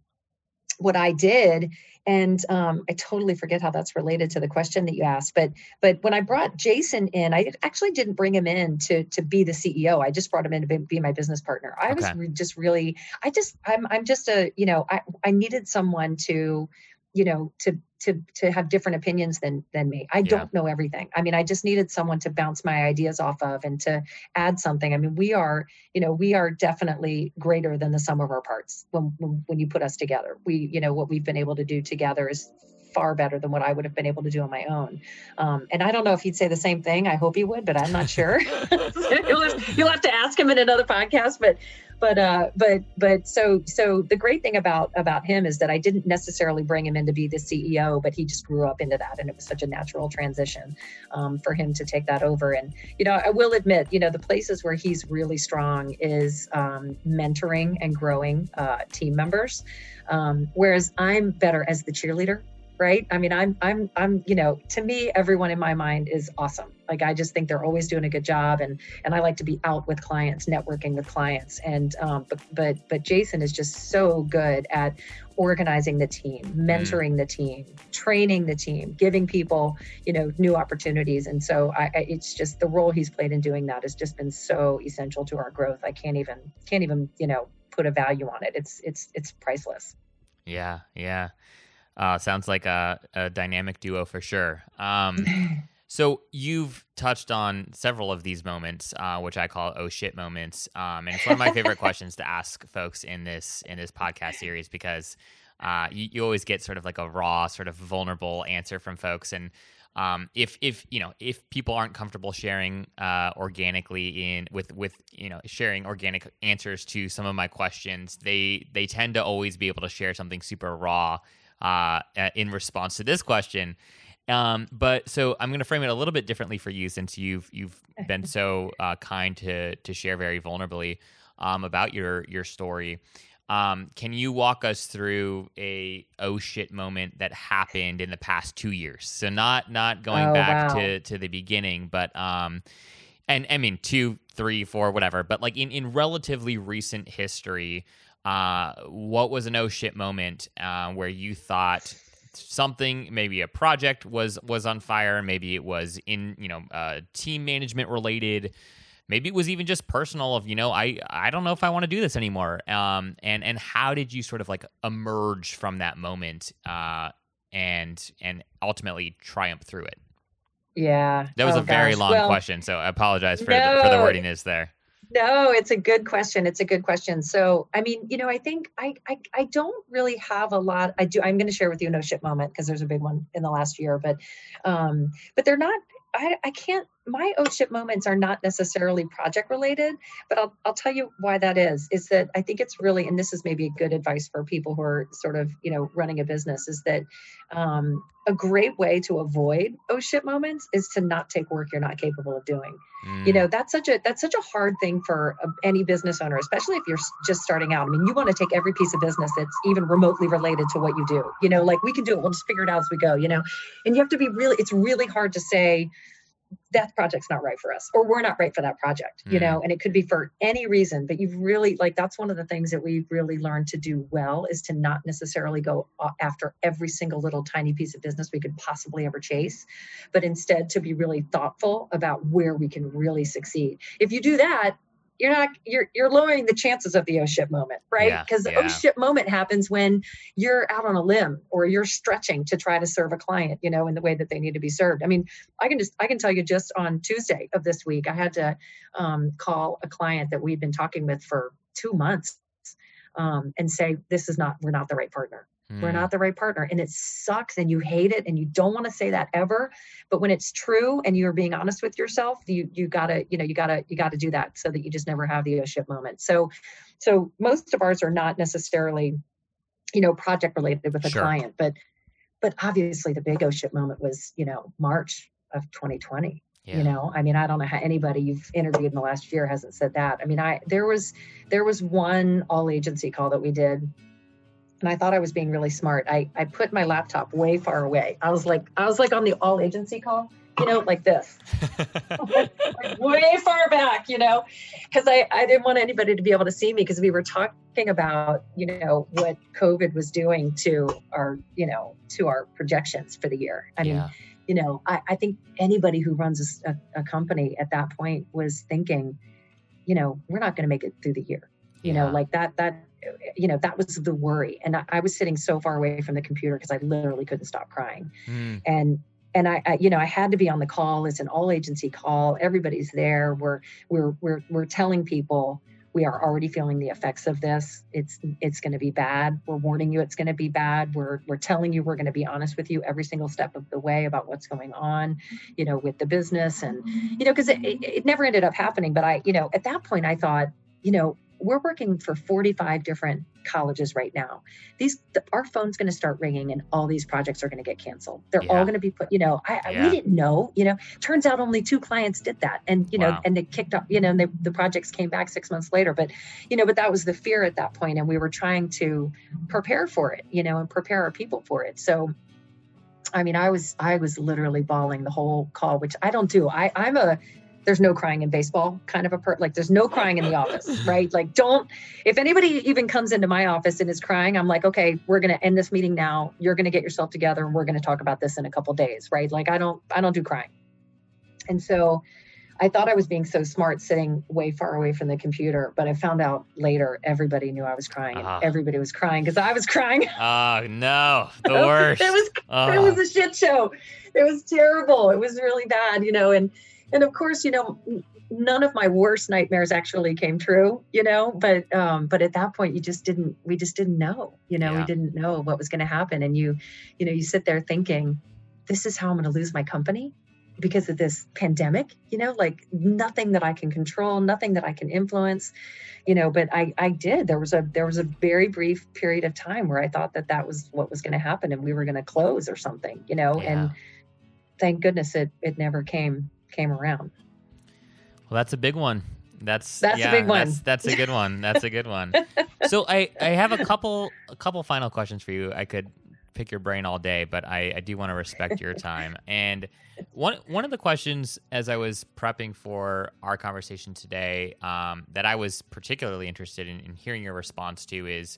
what I did. And, um, I totally forget how that's related to the question that you asked, but, but when I brought Jason in, I actually didn't bring him in to, to be the C E O. I just brought him in to be, be my business partner. I okay. was re- just really, I just, I'm, I'm just a, you know, I, I needed someone to, you know, to, to, to have different opinions than, than me. I yeah. don't know everything. I mean, I just needed someone to bounce my ideas off of and to add something. I mean, we are, you know, we are definitely greater than the sum of our parts. When, when, when you put us together, we, you know, what we've been able to do together is far better than what I would have been able to do on my own. Um, and I don't know if he'd say the same thing. I hope he would, but I'm not sure. you'll, have, you'll have to ask him in another podcast, but, but, uh, but, but so, so the great thing about, about him is that I didn't necessarily bring him in to be the C E O, but he just grew up into that. And it was such a natural transition, um, for him to take that over. And, you know, I will admit, you know, the places where he's really strong is, um, mentoring and growing, uh, team members. Um, whereas I'm better as the cheerleader. Right. I mean, I'm, I'm, I'm, you know, to me, everyone in my mind is awesome. Like, I just think they're always doing a good job. And, and I like to be out with clients, networking with clients. And, um, but, but, but Jason is just so good at organizing the team, mentoring the team, training the team, giving people, you know, new opportunities. And so I, I, it's just the role he's played in doing that has just been so essential to our growth. I can't even, can't even, you know, put a value on it. It's, it's, it's priceless. Yeah. Yeah. Uh, sounds like a, a dynamic duo for sure. Um, so you've touched on several of these moments, uh, which I call "oh shit" moments, um, and it's one of my favorite questions to ask folks in this in this podcast series because uh, you, you always get sort of like a raw, sort of vulnerable answer from folks. And um, if if you know if people aren't comfortable sharing uh, organically in with with you know sharing organic answers to some of my questions, they they tend to always be able to share something super raw. Uh, in response to this question. Um, but so I'm going to frame it a little bit differently for you since you've, you've been so uh, kind to, to share very vulnerably um, about your, your story. Um, can you walk us through a, oh shit moment that happened in the past two years? So not, not going oh, back wow. to, to the beginning, but um, and I mean, two, three, four, whatever, but like in, in relatively recent history, Uh, what was an oh shit moment uh, where you thought something, maybe a project was was on fire, maybe it was in, you know, uh, team management related. Maybe it was even just personal of, you know, I, I don't know if I want to do this anymore. Um, and, and how did you sort of like emerge from that moment uh, and and ultimately triumph through it? Yeah. That was oh, a very gosh. long well, question. So I apologize for, no, the, for the wordiness there. No, it's a good question. It's a good question. So, I mean, you know, I think I I, I don't really have a lot. I do. I'm going to share with you a no shit moment because there's a big one in the last year. But um, but they're not. I, I can't, my oh shit moments are not necessarily project related, but I'll I'll tell you why that is, is that I think it's really, and this is maybe good advice for people who are sort of, you know, running a business, is that um, a great way to avoid oh shit moments is to not take work you're not capable of doing. Mm. You know, that's such a, that's such a hard thing for any business owner, especially if you're just starting out. I mean, you want to take every piece of business that's even remotely related to what you do, you know, like we can do it. We'll just figure it out as we go, you know, and you have to be really, it's really hard to say, that project's not right for us, or we're not right for that project, you mm. know, and it could be for any reason, but you've really, like, that's one of the things that we've really learned to do well is to not necessarily go after every single little tiny piece of business we could possibly ever chase, but instead to be really thoughtful about where we can really succeed. If you do that, you're not, you're, you're lowering the chances of the oh shit moment, right? Because yeah, yeah. the oh shit moment happens when you're out on a limb or you're stretching to try to serve a client, you know, in the way that they need to be served. I mean, I can just, I can tell you just on Tuesday of this week, I had to um, call a client that we've been talking with for two months um, and say, this is not, we're not the right partner. Mm. We're not the right partner. And it sucks and you hate it and you don't want to say that ever. But when it's true and you're being honest with yourself, you, you gotta, you know, you gotta, you gotta do that so that you just never have the oh shit moment. So, so most of ours are not necessarily, you know, project related with a sure. client, but, but obviously the big oh shit moment was, you know, March of twenty twenty. Yeah. You know, I mean, I don't know how anybody you've interviewed in the last year hasn't said that. I mean, I, there was, there was one all agency call that we did. And I thought I was being really smart. I, I put my laptop way far away. I was like, I was like on the all agency call, you know, like this, like, like way far back, you know, because I, I didn't want anybody to be able to see me because we were talking about, you know, what COVID was doing to our, you know, to our projections for the year. I yeah. mean, you know, I, I think anybody who runs a, a company at that point was thinking, you know, we're not going to make it through the year, you yeah. know, like that, that. You know, that was the worry. And I, I was sitting so far away from the computer because I literally couldn't stop crying. Mm. And, and I, I, you know, I had to be on the call. It's an all agency call. Everybody's there. We're, we're, we're, we're telling people we are already feeling the effects of this. It's, it's going to be bad. We're warning you it's going to be bad. We're, we're telling you, we're going to be honest with you every single step of the way about what's going on, you know, with the business. And, you know, cause it, it, it never ended up happening. But I, you know, at that point I thought, you know, we're working for forty-five different colleges right now. These, the, our phone's going to start ringing and all these projects are going to get canceled. They're yeah. all going to be put, you know, I, yeah. I, we didn't know, you know, turns out only two clients did that. And, you know, wow. and they kicked off, you know, and they, the projects came back six months later, but, you know, but that was the fear at that point. And we were trying to prepare for it, you know, and prepare our people for it. So, I mean, I was, I was literally bawling the whole call, which I don't do. I, I'm a, there's no crying in baseball kind of a per like, there's no crying in the office, right? Like don't, if anybody even comes into my office and is crying, I'm like, okay, we're going to end this meeting now. You're going to get yourself together and we're going to talk about this in a couple days, right? Like I don't, I don't do crying. And so I thought I was being so smart sitting way far away from the computer, but I found out later, everybody knew I was crying. Uh-huh. And everybody was crying because I was crying. Oh uh, no, the worst. It was, uh. it was a shit show. It was terrible. It was really bad, you know, and, And of course, you know, none of my worst nightmares actually came true, you know, but, um, but at that point you just didn't, we just didn't know, you know, yeah. we didn't know what was going to happen. And you, you know, you sit there thinking, this is how I'm going to lose my company because of this pandemic, you know, like nothing that I can control, nothing that I can influence, you know, but I, I did, there was a, there was a very brief period of time where I thought that that was what was going to happen and we were going to close or something, you know, yeah. and thank goodness it, it never came. came around. Well, that's a big one. That's that's yeah, a big one. That's, that's a good one. That's a good one. So I, I have a couple a couple final questions for you. I could pick your brain all day, but I, I do want to respect your time. And one one of the questions as I was prepping for our conversation today um, that I was particularly interested in, in hearing your response to is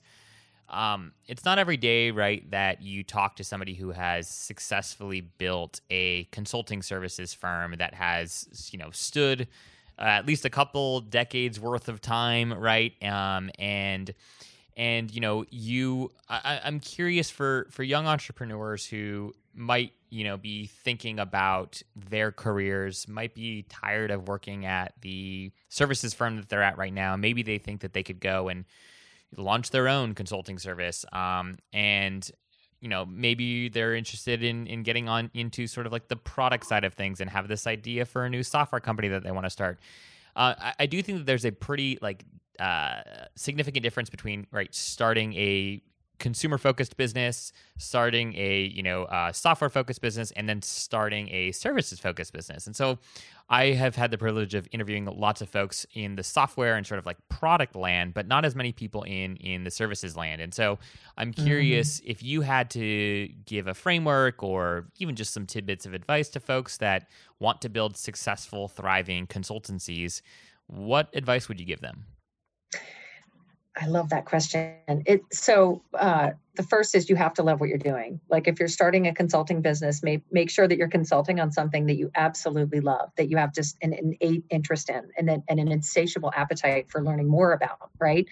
Um, it's not every day, right, that you talk to somebody who has successfully built a consulting services firm that has, you know, stood uh, at least a couple decades worth of time, right? Um, and and you know, you, I, I'm curious for for young entrepreneurs who might, you know, be thinking about their careers, might be tired of working at the services firm that they're at right now. Maybe they think that they could go and launch their own consulting service. Um, and, you know, maybe they're interested in, in getting on into sort of like the product side of things and have this idea for a new software company that they want to start. Uh, I, I do think that there's a pretty like uh, significant difference between, right, starting a consumer-focused business, starting a, you know, uh, software-focused business, and then starting a services-focused business. And so I have had the privilege of interviewing lots of folks in the software and sort of like product land, but not as many people in in the services land. And so I'm curious mm-hmm. if you had to give a framework or even just some tidbits of advice to folks that want to build successful, thriving consultancies, what advice would you give them? I love that question. It, so uh, the first is you have to love what you're doing. Like if you're starting a consulting business, make, make sure that you're consulting on something that you absolutely love, that you have just an innate interest in and an, and an insatiable appetite for learning more about, right?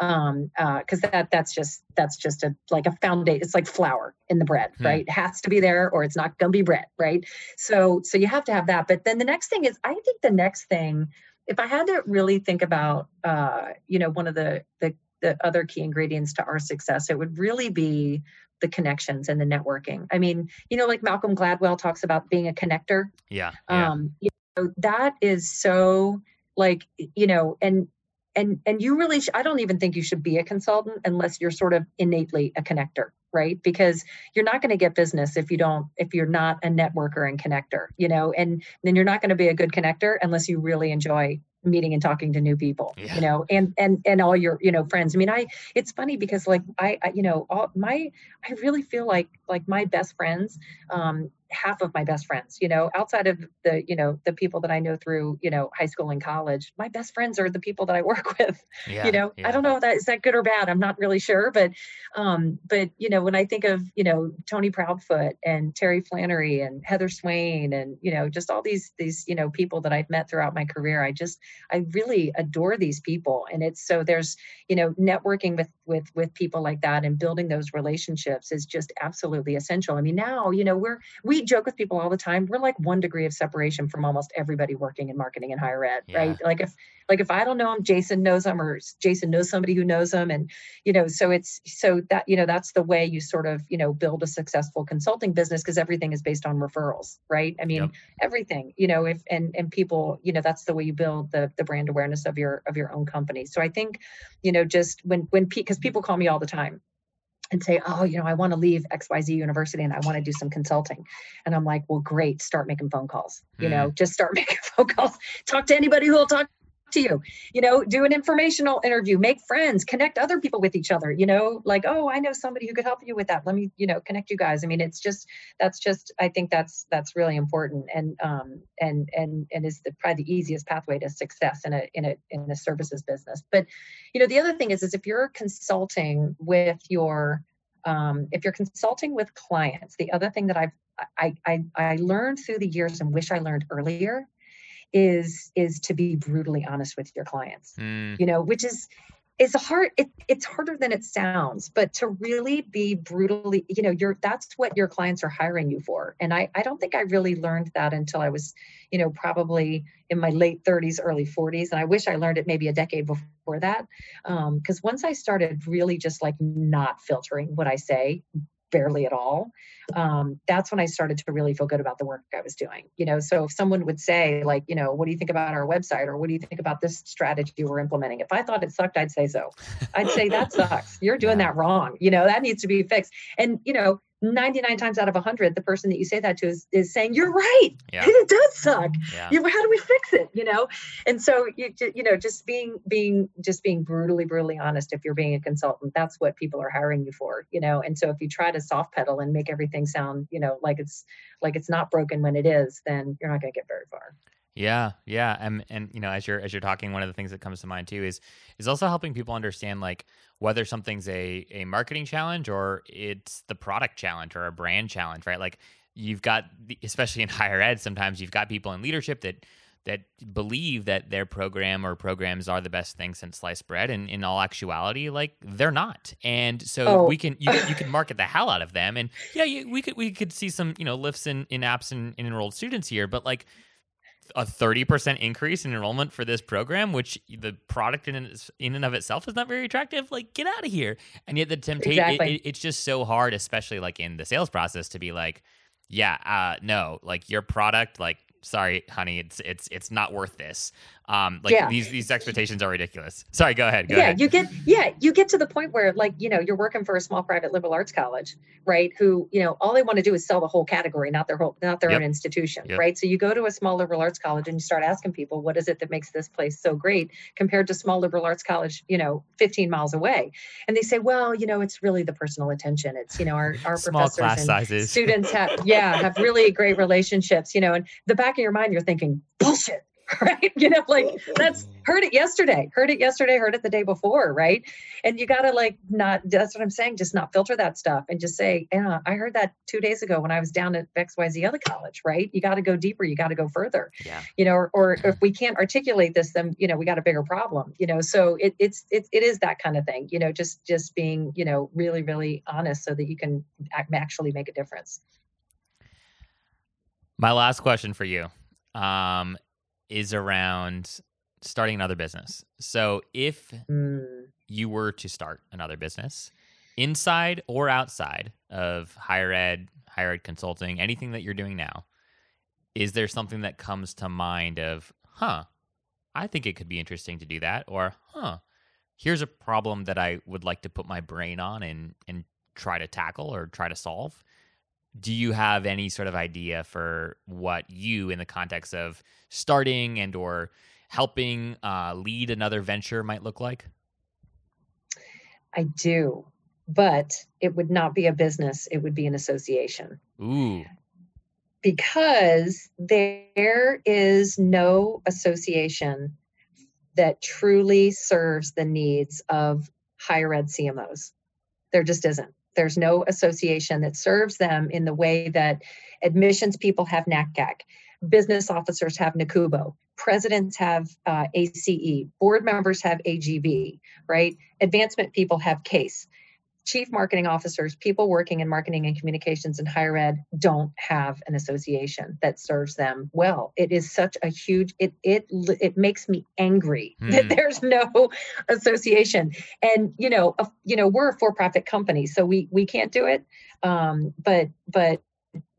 Um, uh, Cause that, that's just, that's just a, like a foundation. It's like flour in the bread, hmm. right? It has to be there or it's not going to be bread, right? So, so you have to have that. But then the next thing is, I think the next thing, if I had to really think about, uh, you know, one of the, the the other key ingredients to our success, it would really be the connections and the networking. I mean, you know, like Malcolm Gladwell talks about being a connector. Yeah. yeah. Um, you know, that is so like, you know, and and and you really, sh- I don't even think you should be a consultant unless you're sort of innately a connector, right? Because you're not going to get business if you don't, if you're not a networker and connector, you know, and then you're not going to be a good connector unless you really enjoy meeting and talking to new people, yeah. you know, and, and, and all your, you know, friends. I mean, I, it's funny because like, I, I you know, all my, I really feel like, like my best friends, um, half of my best friends, you know, outside of the, you know, the people that I know through, you know, high school and college, my best friends are the people that I work with, yeah, you know, yeah. I don't know if that, is that good or bad? I'm not really sure, but, um, but, you know, when I think of, you know, Tony Proudfoot and Terry Flannery and Heather Swain and, you know, just all these, these, you know, people that I've met throughout my career, I just, I really adore these people. And it's, so there's, you know, networking with, with, with people like that and building those relationships is just absolutely essential. I mean, now, you know, we're, we, We joke with people all the time. We're like one degree of separation from almost everybody working in marketing and higher ed, yeah. right? Like if, like if I don't know him, Jason knows him, or Jason knows somebody who knows him, and you know, so it's so that you know that's the way you sort of you know build a successful consulting business because everything is based on referrals, right? I mean, yep. everything, you know, if and and people, you know, that's the way you build the the brand awareness of your of your own company. So I think, you know, just when when because people call me all the time and say, oh, you know, I want to leave X Y Z University and I want to do some consulting. And I'm like, well, great. Start making phone calls, you mm. know, just start making phone calls. Talk to anybody who will talk to you, you know, do an informational interview, make friends, connect other people with each other, you know, like, oh, I know somebody who could help you with that. Let me, you know, connect you guys. I mean, it's just, that's just, I think that's, that's really important. And, um, and, and, and is the, probably the easiest pathway to success in a, in a, in a services business. But, you know, the other thing is, is if you're consulting with your, um, if you're consulting with clients, the other thing that I've, I, I, I learned through the years and wish I learned earlier is, is to be brutally honest with your clients, mm. you know, which is, it's hard, it, it's harder than it sounds, but to really be brutally, you know, you're, that's what your clients are hiring you for. And I, I don't think I really learned that until I was, you know, probably in my late thirties, early forties. And I wish I learned it maybe a decade before that. Um, cause once I started really just like not filtering what I say, barely at all. Um, that's when I started to really feel good about the work I was doing, you know? So if someone would say like, you know, what do you think about our website? Or what do you think about this strategy we're implementing? If I thought it sucked, I'd say so. I'd say that sucks. You're doing that wrong. You know, that needs to be fixed. And, you know, ninety-nine times out of a hundred, the person that you say that to is, is saying, you're right. Yeah. It does suck. Yeah. You know, how do we fix it? You know? And so, you you know, just being, being, just being brutally, brutally honest, if you're being a consultant, that's what people are hiring you for, you know? And so if you try to soft pedal and make everything sound, you know, like it's, like it's not broken when it is, then you're not going to get very far. Yeah, yeah, and and you know, as you're as you're talking, one of the things that comes to mind too is is also helping people understand like whether something's a a marketing challenge or it's the product challenge or a brand challenge, right? Like you've got, especially in higher ed, sometimes you've got people in leadership that that believe that their program or programs are the best thing since sliced bread, and in all actuality, like they're not. And so oh. we can you, you can market the hell out of them, and yeah, you, we could we could see some you know lifts in in apps and in enrolled students here, but like a thirty percent increase in enrollment for this program, which the product in in and of itself is not very attractive. Like, get out of here. And yet the temptation, exactly. it, it, it's just so hard, especially like in the sales process, to be like, yeah, uh, no, like your product, like, sorry, honey, it's, it's, it's not worth this. Um, like yeah. these, these expectations are ridiculous. Sorry, go ahead. Go yeah. Ahead. You get, yeah, you get to the point where like, you know, you're working for a small private liberal arts college, right? Who, you know, all they want to do is sell the whole category, not their whole, not their yep. own institution. Yep. Right. So you go to a small liberal arts college and you start asking people, what is it that makes this place so great compared to small liberal arts college, you know, fifteen miles away. And they say, well, you know, it's really the personal attention. It's, you know, our, our small professors class and sizes. Students have, yeah, have really great relationships, you know, and the back of your mind, you're thinking bullshit. Right. You know, like that's heard it yesterday, heard it yesterday, heard it the day before. Right. And you got to like, not, that's what I'm saying. Just not filter that stuff and just say, yeah, I heard that two days ago when I was down at X Y Z other college. Right. You got to go deeper. You got to go further, yeah. you know, or, or if we can't articulate this, then, you know, we got a bigger problem, you know? So it, it's, it, it is that kind of thing, you know, just, just being, you know, really, really honest so that you can actually make a difference. My last question for you. Um, is around starting another business. So if mm. you were to start another business inside or outside of higher ed, higher ed consulting, anything that you're doing now, is there something that comes to mind of, huh, I think it could be interesting to do that? Or, huh, here's a problem that I would like to put my brain on and, and try to tackle or try to solve. Do you have any sort of idea for what you, in the context of starting and or helping uh, lead another venture, might look like? I do, but it would not be a business. It would be an association. Ooh. Because there is no association that truly serves the needs of higher ed C M Os. There just isn't. There's no association that serves them in the way that admissions people have N A C C A C, business officers have N A C U B O, presidents have uh, A C E, board members have A G B, right? Advancement people have C A S E. Chief marketing officers, people working in marketing and communications in higher ed don't have an association that serves them well. It is such a huge, it it it makes me angry mm. that there's no association. And, you know, a, you know, we're a for-profit company, so we we can't do it. Um, but, but,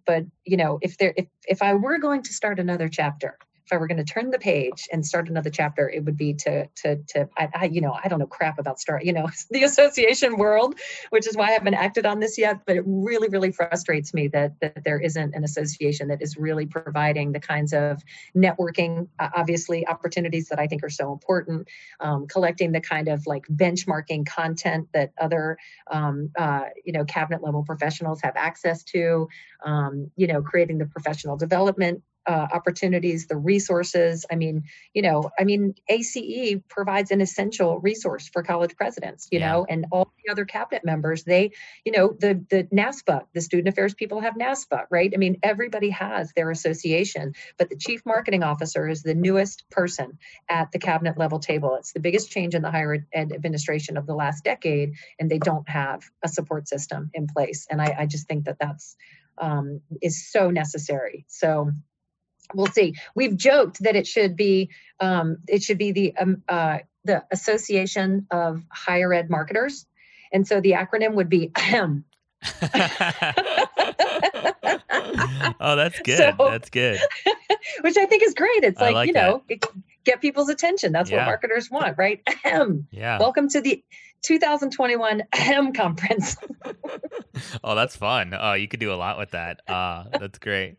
but, you know, if there, if, if I were going to start another chapter, if I were going to turn the page and start another chapter, it would be to, to, to, I, I you know, I don't know crap about start, you know, the association world, which is why I haven't acted on this yet, but it really, really frustrates me that, that there isn't an association that is really providing the kinds of networking, uh, obviously opportunities that I think are so important, um, collecting the kind of like benchmarking content that other, um, uh, you know, cabinet level professionals have access to, um, you know, creating the professional development Uh, opportunities, the resources. I mean, you know, I mean, A C E provides an essential resource for college presidents, you yeah. know, and all the other cabinet members, they, you know, the, the NASPA, the student affairs people have NASPA, right? I mean, everybody has their association, but the chief marketing officer is the newest person at the cabinet level table. It's the biggest change in the higher ed administration of the last decade, and they don't have a support system in place. And I, I just think that that's um, is so necessary. So we'll see. We've joked that it should be um, it should be the um, uh, the Association of Higher Ed Marketers, and so the acronym would be A H M. Oh, that's good. So, that's good. Which I think is great. It's like, like you know, it, get people's attention. That's yeah. what marketers want, right? A H M. Yeah. Welcome to the two thousand twenty-one A H M conference. Oh, that's fun. Oh, you could do a lot with that. Uh, that's great.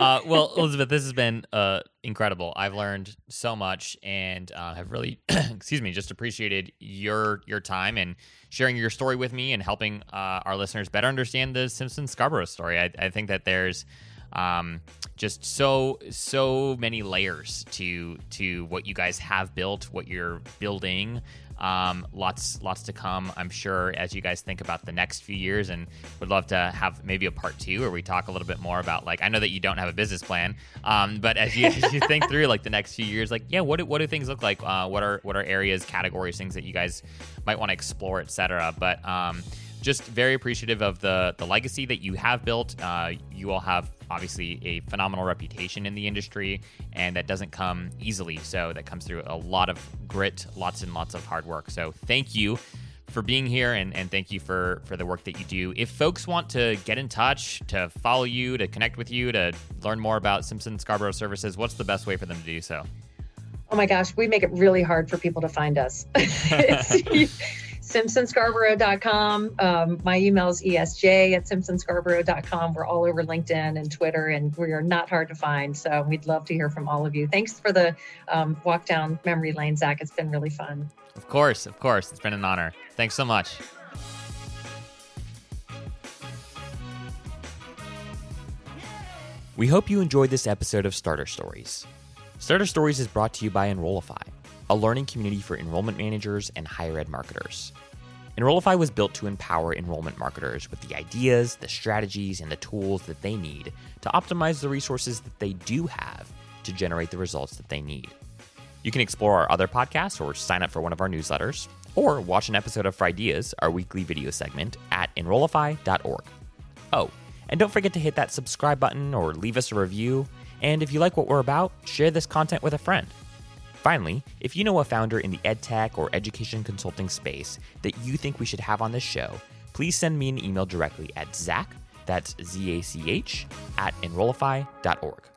Uh, well, Elizabeth, this has been uh, incredible. I've learned so much and uh, have really, excuse me, just appreciated your your time and sharing your story with me and helping uh, our listeners better understand the Simpson Scarborough story. I, I think that there's Um, just so so many layers to to what you guys have built, what you're building. Um, lots lots to come, I'm sure, as you guys think about the next few years, and would love to have maybe a part two where we talk a little bit more about, like, I know that you don't have a business plan, um, but as you as you think through like the next few years, like, yeah, what do, what do things look like? Uh, what are what are areas, categories, things that you guys might want to explore, et cetera. But um, just very appreciative of the the legacy that you have built. Uh, you all have obviously a phenomenal reputation in the industry, and that doesn't come easily. So that comes through a lot of grit, lots and lots of hard work. So thank you for being here, and, and thank you for, for the work that you do. If folks want to get in touch, to follow you, to connect with you, to learn more about Simpson Scarborough services, what's the best way for them to do so? Oh my gosh, we make it really hard for people to find us. Simpson Scarborough dot com. Um, my email is E S J at Simpson Scarborough dot com. We're all over LinkedIn and Twitter, and we are not hard to find. So we'd love to hear from all of you. Thanks for the um, walk down memory lane, Zach. It's been really fun. Of course, of course. It's been an honor. Thanks so much. We hope you enjoyed this episode of Starter Stories. Starter Stories is brought to you by Enrollify, a learning community for enrollment managers and higher ed marketers. Enrollify was built to empower enrollment marketers with the ideas, the strategies, and the tools that they need to optimize the resources that they do have to generate the results that they need. You can explore our other podcasts or sign up for one of our newsletters, or watch an episode of Frideas, our weekly video segment, at enrollify dot org. Oh, and don't forget to hit that subscribe button or leave us a review. And if you like what we're about, share this content with a friend. Finally, if you know a founder in the edtech or education consulting space that you think we should have on this show, please send me an email directly at Zach, that's Z A C H, at enrollify dot org.